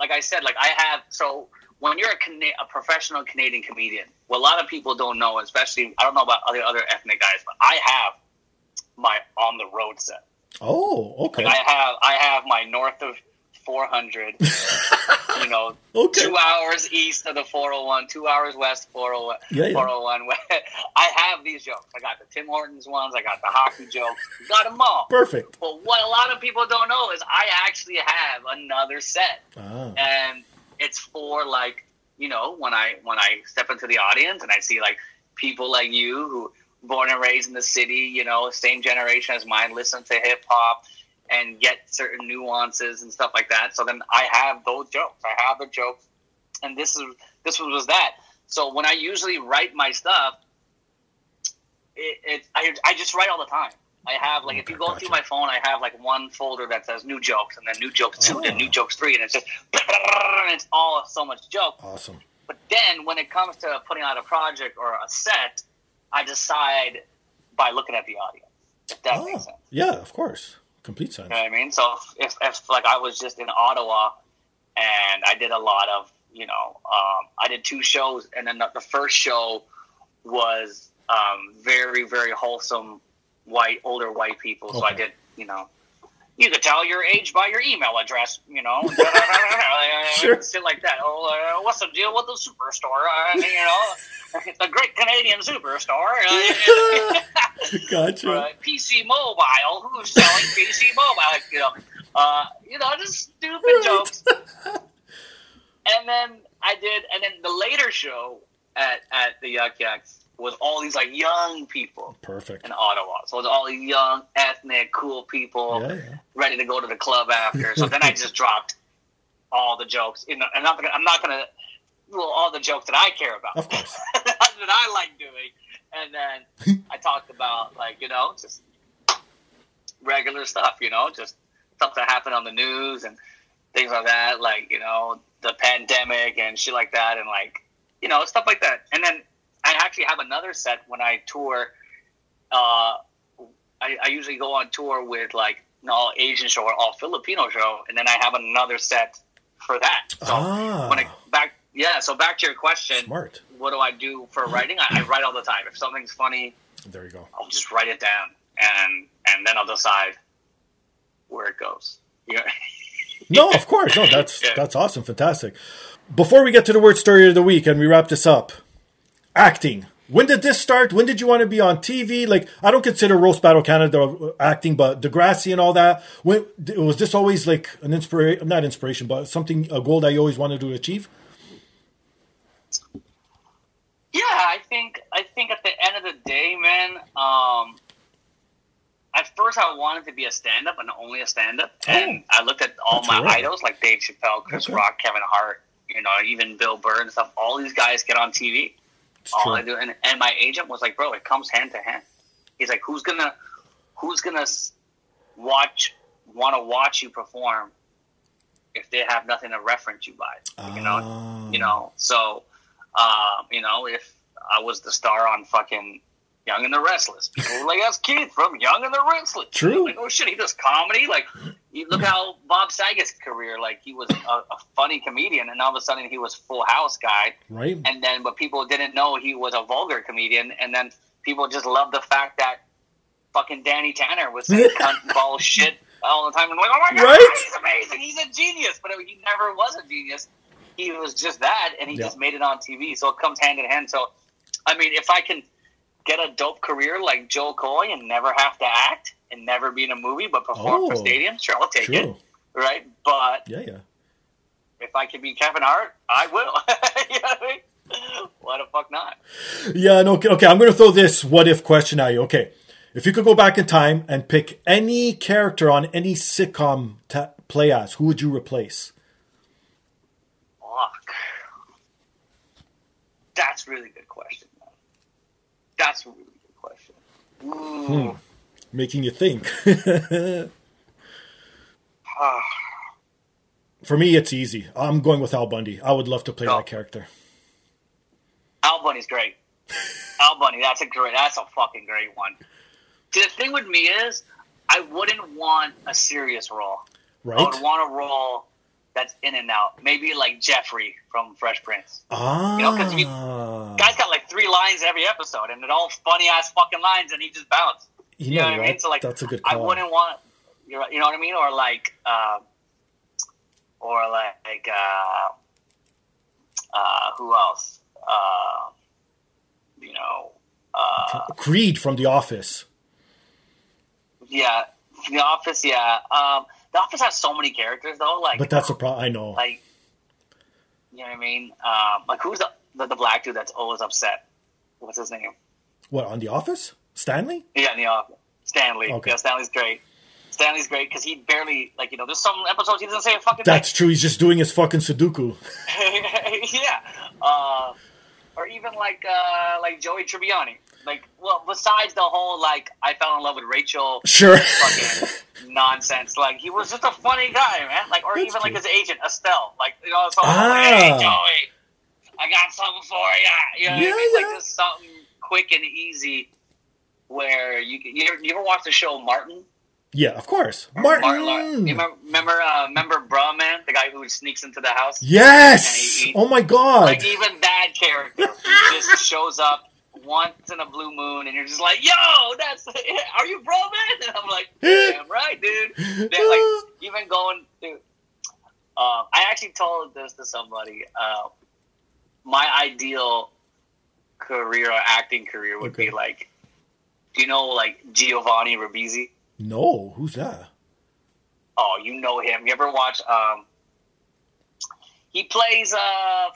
like I said, like I have, so when you're a professional Canadian comedian, what a lot of people don't know, especially, I don't know about other ethnic guys, but I have my on the road set. Oh, okay. Like I have my north of 400, you know, okay, 2 hours east of the 401, 2 hours west 401. Yeah, yeah. 401. I have these jokes. I got the Tim Hortons ones. I got the hockey jokes. Got them all. Perfect. But what a lot of people don't know is I actually have another set, and it's for, like, you know, when I step into the audience and I see, like, people like you who born and raised in the city, you know, same generation as mine, listen to hip hop and get certain nuances and stuff like that. So then I have those jokes. I have the jokes, and this was that. So when I usually write my stuff, I just write all the time. I have, like, if you go through my phone, I have, like, one folder that says new jokes, and then new jokes 2, and new jokes 3, and it's just, and it's all so much joke. Awesome. But then when it comes to putting out a project or a set, I decide by looking at the audience. If that makes sense. Yeah, of course. Complete sense. You know what I mean? So if like I was just in Ottawa and I did a lot of, you know, I did 2 shows, and then the first show was very, very wholesome older white people. Okay. So I did, you know, you could tell your age by your email address, you know, sure, shit like that. Oh, what's the deal with the superstore? You know, the Great Canadian Superstore. Gotcha. PC Mobile. Who's selling PC Mobile? You know, just stupid jokes. And then and then the later show at the Yuck Yucks was all these, like, young people. Perfect. In Ottawa. So it was all young, ethnic, cool people, ready to go to the club after. So then I just dropped all the jokes. You know, I'm not gonna all the jokes that I care about. Of course. That I like doing. And then I talked about, like, you know, just regular stuff, you know, just stuff that happened on the news and things like that, like, you know, the pandemic and shit like that, and, like, you know, stuff like that. And then I actually have another set when I tour. I usually go on tour with, like, an all-Asian show or all-Filipino show, and then I have another set for that. So back to your question, smart. What do I do for writing? I write all the time. If something's funny, there you go. I'll just write it down, and then I'll decide where it goes. Yeah. No, of course. No, that's awesome. Fantastic. Before we get to the word story of the week and we wrap this up, acting. When did this start? When did you want to be on TV? Like, I don't consider Roast Battle Canada acting, but Degrassi and all that. Was this always, like, an inspiration? Not inspiration, but something, a goal that you always wanted to achieve? Yeah, I think at the end of the day, man, at first I wanted to be a stand-up and only a stand-up. And I looked at all my idols, like Dave Chappelle, Chris Rock, Kevin Hart, you know, even Bill Burr and stuff. All these guys get on TV. I do, and my agent was like, bro, it comes hand to hand. He's like, who's gonna want to watch you perform if they have nothing to reference you by? Like, you know. So, you know, if I was the star on fucking Young and the Restless, people were like, that's Keith from Young and the Restless. True. Like, oh shit, he does comedy. Like, look how Bob Saget's career, like, he was a funny comedian, and all of a sudden he was Full House guy. Right. And then, but people didn't know he was a vulgar comedian, and then people just loved the fact that fucking Danny Tanner was saying cunt ball shit all the time, and like, oh my god, he's amazing, he's a genius. But he never was a genius. He was just that, and he just made it on TV. So it comes hand in hand. So, I mean, if I can get a dope career like Joel Coy and never have to act and never be in a movie but perform for stadiums, sure, I'll take it. Right? But if I can be Kevin Hart, I will. You know what I mean? Why the fuck not? Yeah, no, okay, I'm going to throw this what if question at you. Okay, if you could go back in time and pick any character on any sitcom to play as, who would you replace? Fuck. That's a really good question. That's a really good question. Ooh. Making you think. For me, it's easy. I'm going with Al Bundy. I would love to play that character. Al Bundy's great. Al Bundy, that's a fucking great one. See, the thing with me is, I wouldn't want a serious role. Right. I would want a role that's in and out. Maybe like Jeffrey from Fresh Prince. Ah. You know, because guy's got like 3 lines every episode, and they're all funny ass fucking lines, and he just bounced. You know what I mean? So like, that's a good call. I wouldn't want, you know what I mean, or like. Who else? Creed from The Office. Yeah, The Office. Yeah, The Office has so many characters though. Like, but that's a problem. I know. Like, you know what I mean? Like, who's the black dude that's always upset? What's his name? What, on The Office? Stanley? Yeah, in The Office. Stanley. Okay. Yeah, Stanley's great. Stanley's great because he barely, like, you know, there's some episodes he doesn't say a fucking thing. That's true. He's just doing his fucking Sudoku. Yeah. Or even like Joey Tribbiani. Like, well, besides the whole, like, I fell in love with Rachel. Sure. Fucking nonsense. Like, he was just a funny guy, man. Like, or that's even cute. Like his agent, Estelle. Like, you know, so like, hey, Joey, I got something for you. You know what I mean? Yeah. Like, just something quick and easy where you ever watch the show Martin? Yeah, of course. Martin. You remember Bra Man, the guy who sneaks into the house? Yes! He, oh my god! Like, even that character just shows up once in a blue moon, and you're just like, yo, that's it. Are you Bra Man? And I'm like, damn right, dude. They're like, even going through. I actually told this to somebody. My ideal career or acting career would be like, you know, like Giovanni Ribisi? No, who's that? Oh, you know him. You ever watch? He plays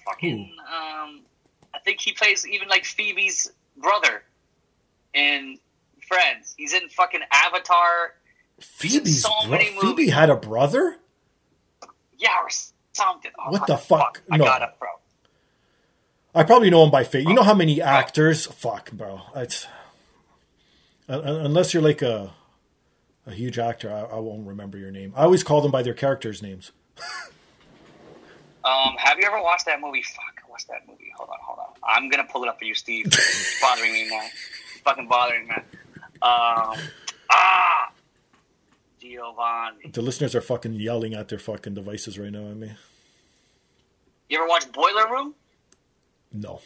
fucking. I think he plays even like Phoebe's brother in Friends. He's in fucking Avatar. Phoebe's brother. Phoebe had a brother. Yeah, or something. Oh, what the fuck? No. I got it, bro. I probably know him by face. You know how many actors? Fuck, bro. It's unless you're like a huge actor, I won't remember your name. I always call them by their characters' names. Have you ever watched that movie? Fuck, what's that movie? Hold on. I'm going to pull it up for you, Steve. It's bothering me, man. It's fucking bothering me, man. Giovanni. The listeners are fucking yelling at their fucking devices right now at me. You ever watch Boiler Room? No.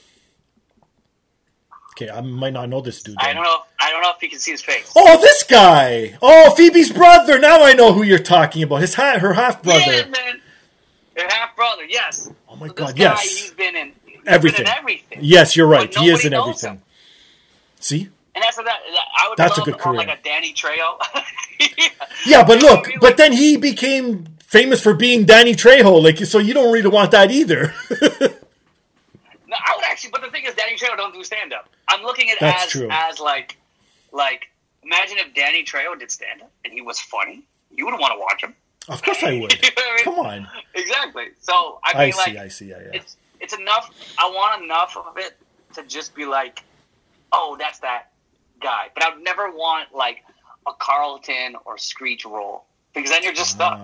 Okay, I might not know this dude. Then. I don't know if you can see his face. Oh, this guy! Oh, Phoebe's brother! Now I know who you're talking about. Her half-brother. Yeah, man. Her half-brother, yes. Oh, my God, yes. He's been in everything. Yes, you're right. He is in everything. See? And that's what I would that's a good career. Like a Danny Trejo. Yeah, but look, but then he became famous for being Danny Trejo, like, so you don't really want that either. I would actually, but the thing is, Danny Trejo don't do stand-up. I'm looking at as like, imagine if Danny Trejo did stand-up and he was funny. You wouldn't want to watch him. Of course I would. You know what I mean? Come on. Exactly. So, I mean, I see, yeah. It's enough, I want enough of it to just be like, oh, that's that guy. But I would never want, like, a Carlton or Screech role, because then you're just stuck.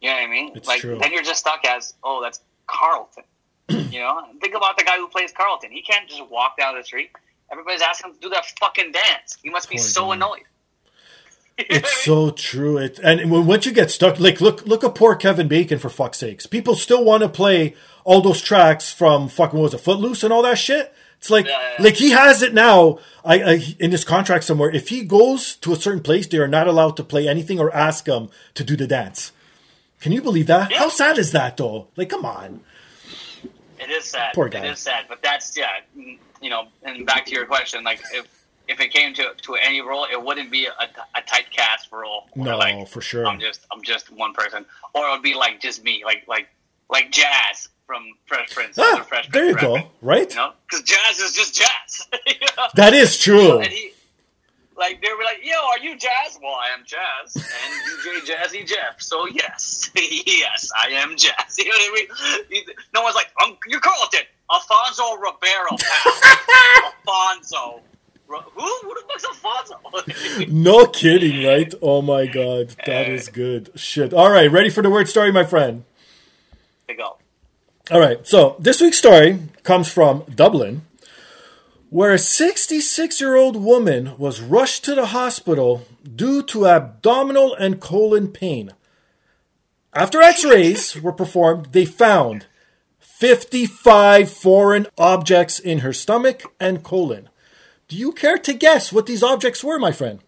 You know what I mean? It's like, true. Then you're just stuck as, oh, that's Carlton. You know, think about the guy who plays Carlton. He can't just walk down the street. Everybody's asking him to do that fucking dance. He must be annoyed. It's so true. And once you get stuck, like, look at poor Kevin Bacon, for fuck's sakes. People still want to play all those tracks from fucking, what was it, Footloose and all that shit? It's like, like, he has it now in his contract somewhere. If he goes to a certain place, they are not allowed to play anything or ask him to do the dance. Can you believe that? Yeah. How sad is that, though? Like, come on. It is sad. Poor guy. It is sad, but that's, you know, and back to your question, like, if it came to any role, it wouldn't be a typecast role. No, like, for sure. I'm just one person. Or it would be, like, just me, like Jazz from Fresh Prince. Ah, Fresh there Prince you go, right? You know? Because jazz is just jazz. You know? That is true. And he, like, they were like, yo, are you Jazz? Well, I am Jazz. And DJ Jazzy Jeff. So, yes. Yes, I am Jazz. You know what I mean? No one's like, you're Carlton. Alfonso Ribeiro. Alfonso. Who the fuck's Alfonso? No kidding, right? Oh, my God. That is good. Shit. All right. Ready for the word story, my friend? Big L. All right. So, this week's story comes from Dublin, where a 66-year-old woman was rushed to the hospital due to abdominal and colon pain. After x-rays were performed, they found 55 foreign objects in her stomach and colon. Do you care to guess what these objects were, my friend?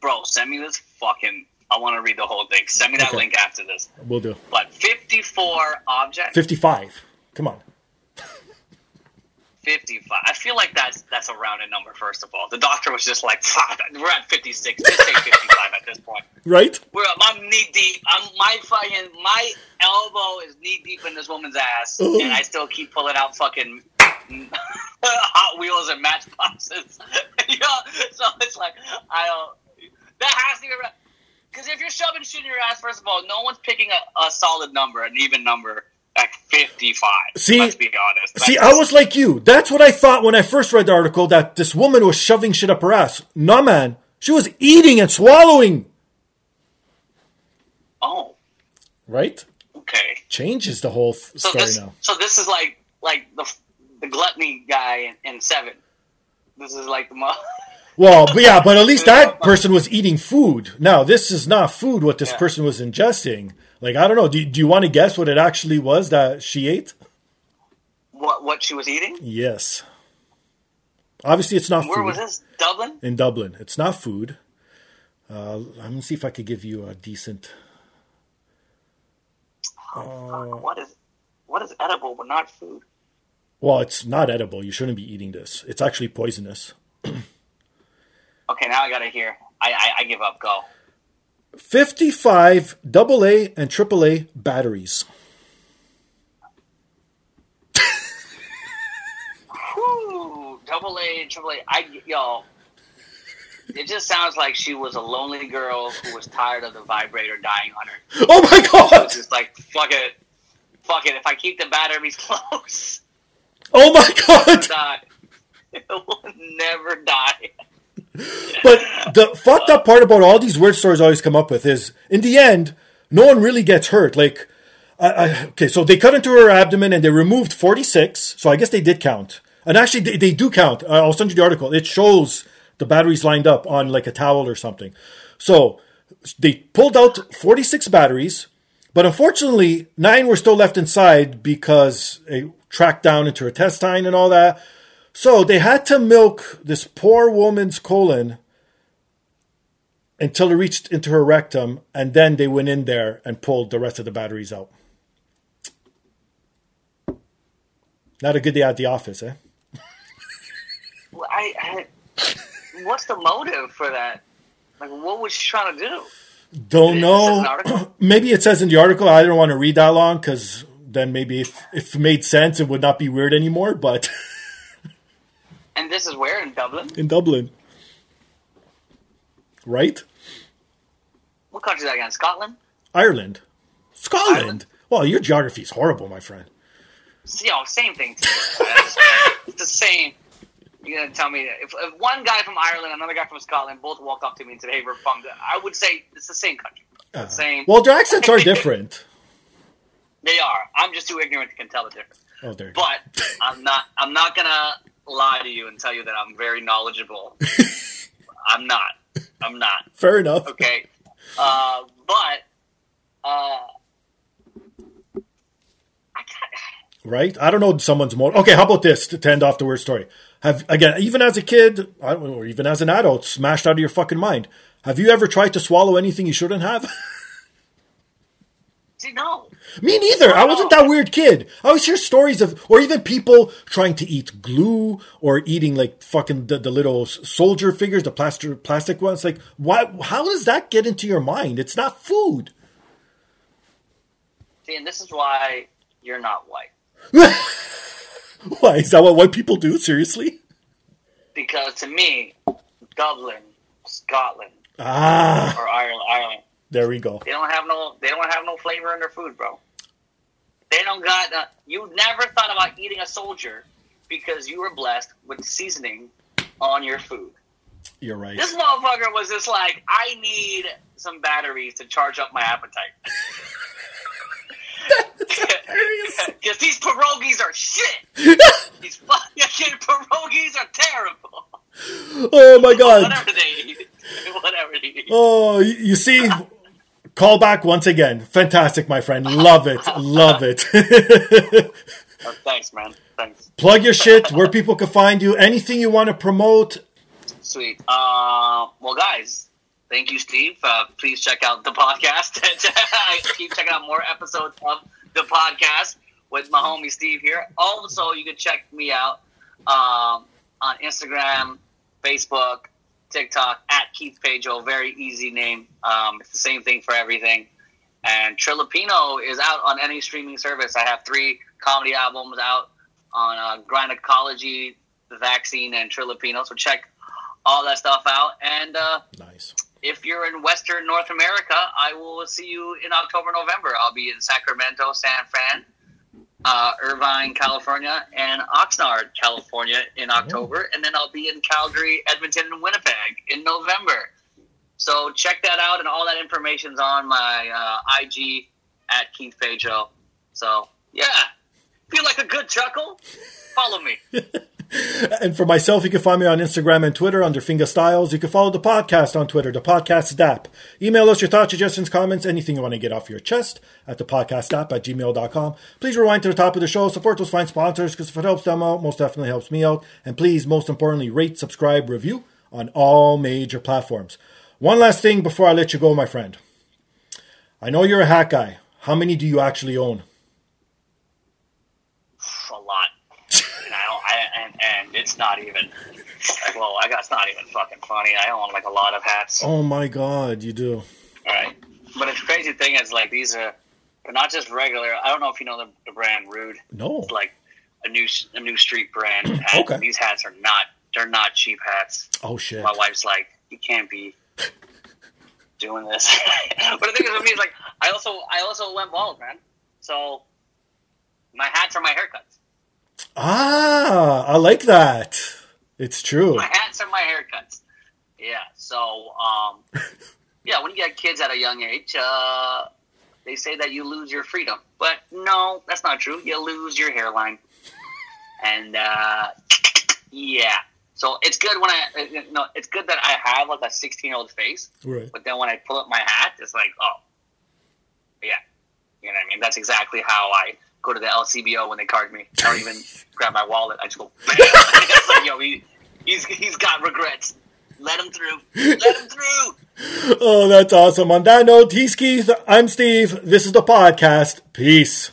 Bro, send me this fucking... I want to read the whole thing. Send me that link after this. Will do. But 54 objects? 55. Come on. 55. I feel like that's a rounded number, first of all. The doctor was just like, we're at 56. Just take 55 at this point. Right? I'm knee deep. My elbow is knee deep in this woman's ass. Ooh. And I still keep pulling out fucking Hot Wheels and matchboxes. You know? So it's like, that has to be right. Because if you're shoving shit in your ass, first of all, no one's picking a solid number, an even number. Like 55. See, let's be honest. I was like you. That's what I thought when I first read the article, that this woman was shoving shit up her ass. No, man. She was eating and swallowing. Oh. Right? Okay. Changes the whole story now. So this is like the gluttony guy in Seven. This is like the mom. Well, but yeah, but at least that person was eating food. Now, this is not food what this person was ingesting. Like, I don't know. Do you want to guess what it actually was that she ate? What she was eating? Yes. Obviously, it's not food. Where was this? Dublin? In Dublin. It's not food. Let me see if I could give you a decent... fuck. What is edible but not food? Well, it's not edible. You shouldn't be eating this. It's actually poisonous. Okay, now I got to hear. I give up. Go. 55 AA and AAA batteries. Whoo! AA, AAA. It just sounds like she was a lonely girl who was tired of the vibrator dying on her. Oh my God! She was just like, fuck it. If I keep the batteries close. Oh my God! It will never die. But the fucked up part about all these weird stories I always come up with is, in the end, no one really gets hurt. Like, so they cut into her abdomen and they removed 46. So I guess they did count. And actually, they do count. I'll send you the article. It shows the batteries lined up on like a towel or something. So they pulled out 46 batteries. But unfortunately, 9 were still left inside because it tracked down into her intestine and all that. So they had to milk this poor woman's colon until it reached into her rectum, and then they went in there and pulled the rest of the batteries out. Not a good day at the office, eh? Well, what's the motive for that? Like, what was she trying to do? Don't know. Maybe it says in the article. I don't want to read that long because then maybe if it made sense, it would not be weird anymore, but... And this is where? In Dublin? In Dublin. Right? What country is that again? Scotland? Ireland. Scotland? Ireland? Well, your geography is horrible, my friend. Yo, same thing to you. It's the same. You're going to tell me that if one guy from Ireland, another guy from Scotland, both walked up to me and said, hey, we're from the... I would say it's the same country. The same. Well, their accents are different. They are. I'm just too ignorant to tell the difference. Oh, there you go. But I'm not going to... lie to you and tell you that I'm very knowledgeable. I'm not. Fair enough. Okay. Right? I don't know someone's more. Okay, how about this to end off the weird story? Even as a kid, or even as an adult, smashed out of your fucking mind. Have you ever tried to swallow anything you shouldn't have? See, no. Me neither. I wasn't that weird kid. I always hear stories of, or even people trying to eat glue or eating like fucking the little soldier figures, the plastic ones. Like, why? How does that get into your mind? It's not food. See, and this is why you're not white. Why? Is that what white people do? Seriously? Because to me, Dublin, Scotland, or Ireland. There we go. They don't have no flavor in their food, bro. They don't got. You never thought about eating a soldier because you were blessed with seasoning on your food. You're right. This motherfucker was just like, I need some batteries to charge up my appetite. Because these pierogies are shit. These fucking pierogies are terrible. Oh my god. Whatever they eat. Oh, you see, call back once again. Fantastic, my friend. Love it. Love it. Oh, thanks, man. Thanks. Plug your shit where people can find you. Anything you want to promote. Sweet. Well, guys, thank you, Steve. Please check out the podcast. Keep checking out more episodes of the podcast with my homie Steve here. Also, you can check me out on Instagram, Facebook, TikTok, at Keith Pedro. Very easy name. It's the same thing for everything. And Trillipino is out on any streaming service. I have 3 comedy albums out on Gynecology, The Vaccine, and Trillipino. So check all that stuff out, and nice. If you're in Western North America, I will see you in October, November. I'll be in Sacramento, San Fran, Irvine, California, and Oxnard, California in October, and then I'll be in Calgary, Edmonton, and Winnipeg in November. So check that out, and all that information's on my IG at Keith Pedro. So yeah, feel like a good chuckle? Follow me. And for myself, you can find me on Instagram and Twitter under Fingerstylz. You can follow the podcast on Twitter, the Podcast DAP. Email us your thoughts, suggestions, comments, anything you want to get off your chest at thepodcastdap@gmail.com. Please rewind to the top of the show. Support those fine sponsors, because if it helps them out, most definitely helps me out. And please, most importantly, rate, subscribe, review on all major platforms. One last thing before I let you go, my friend. I know you're a hat guy. How many do you actually own? And it's not even, it's not even fucking funny. I own, a lot of hats. Oh, my God, you do. All right. But the crazy thing is, these are, they're not just regular. I don't know if you know the brand Rude. No. It's, a new street brand. Hat. Okay. These hats are not cheap hats. Oh, shit. My wife's like, you can't be doing this. But the thing is, with me, I also went bald, man. So my hats are my haircuts. Ah, I like that. It's true. My hats and my haircuts. Yeah, so, when you get kids at a young age, they say that you lose your freedom. But no, that's not true. You lose your hairline. And, So it's good when it's good that I have, a 16-year-old face. Right. But then when I pull up my hat, it's like, oh, yeah. You know what I mean? That's exactly how I go to the LCBO when they card me. I don't even grab my wallet. I just go, bam. It's like, yo, he's got regrets. Let him through. Oh, that's awesome. On that note, he's Keith. I'm Steve. This is the podcast. Peace.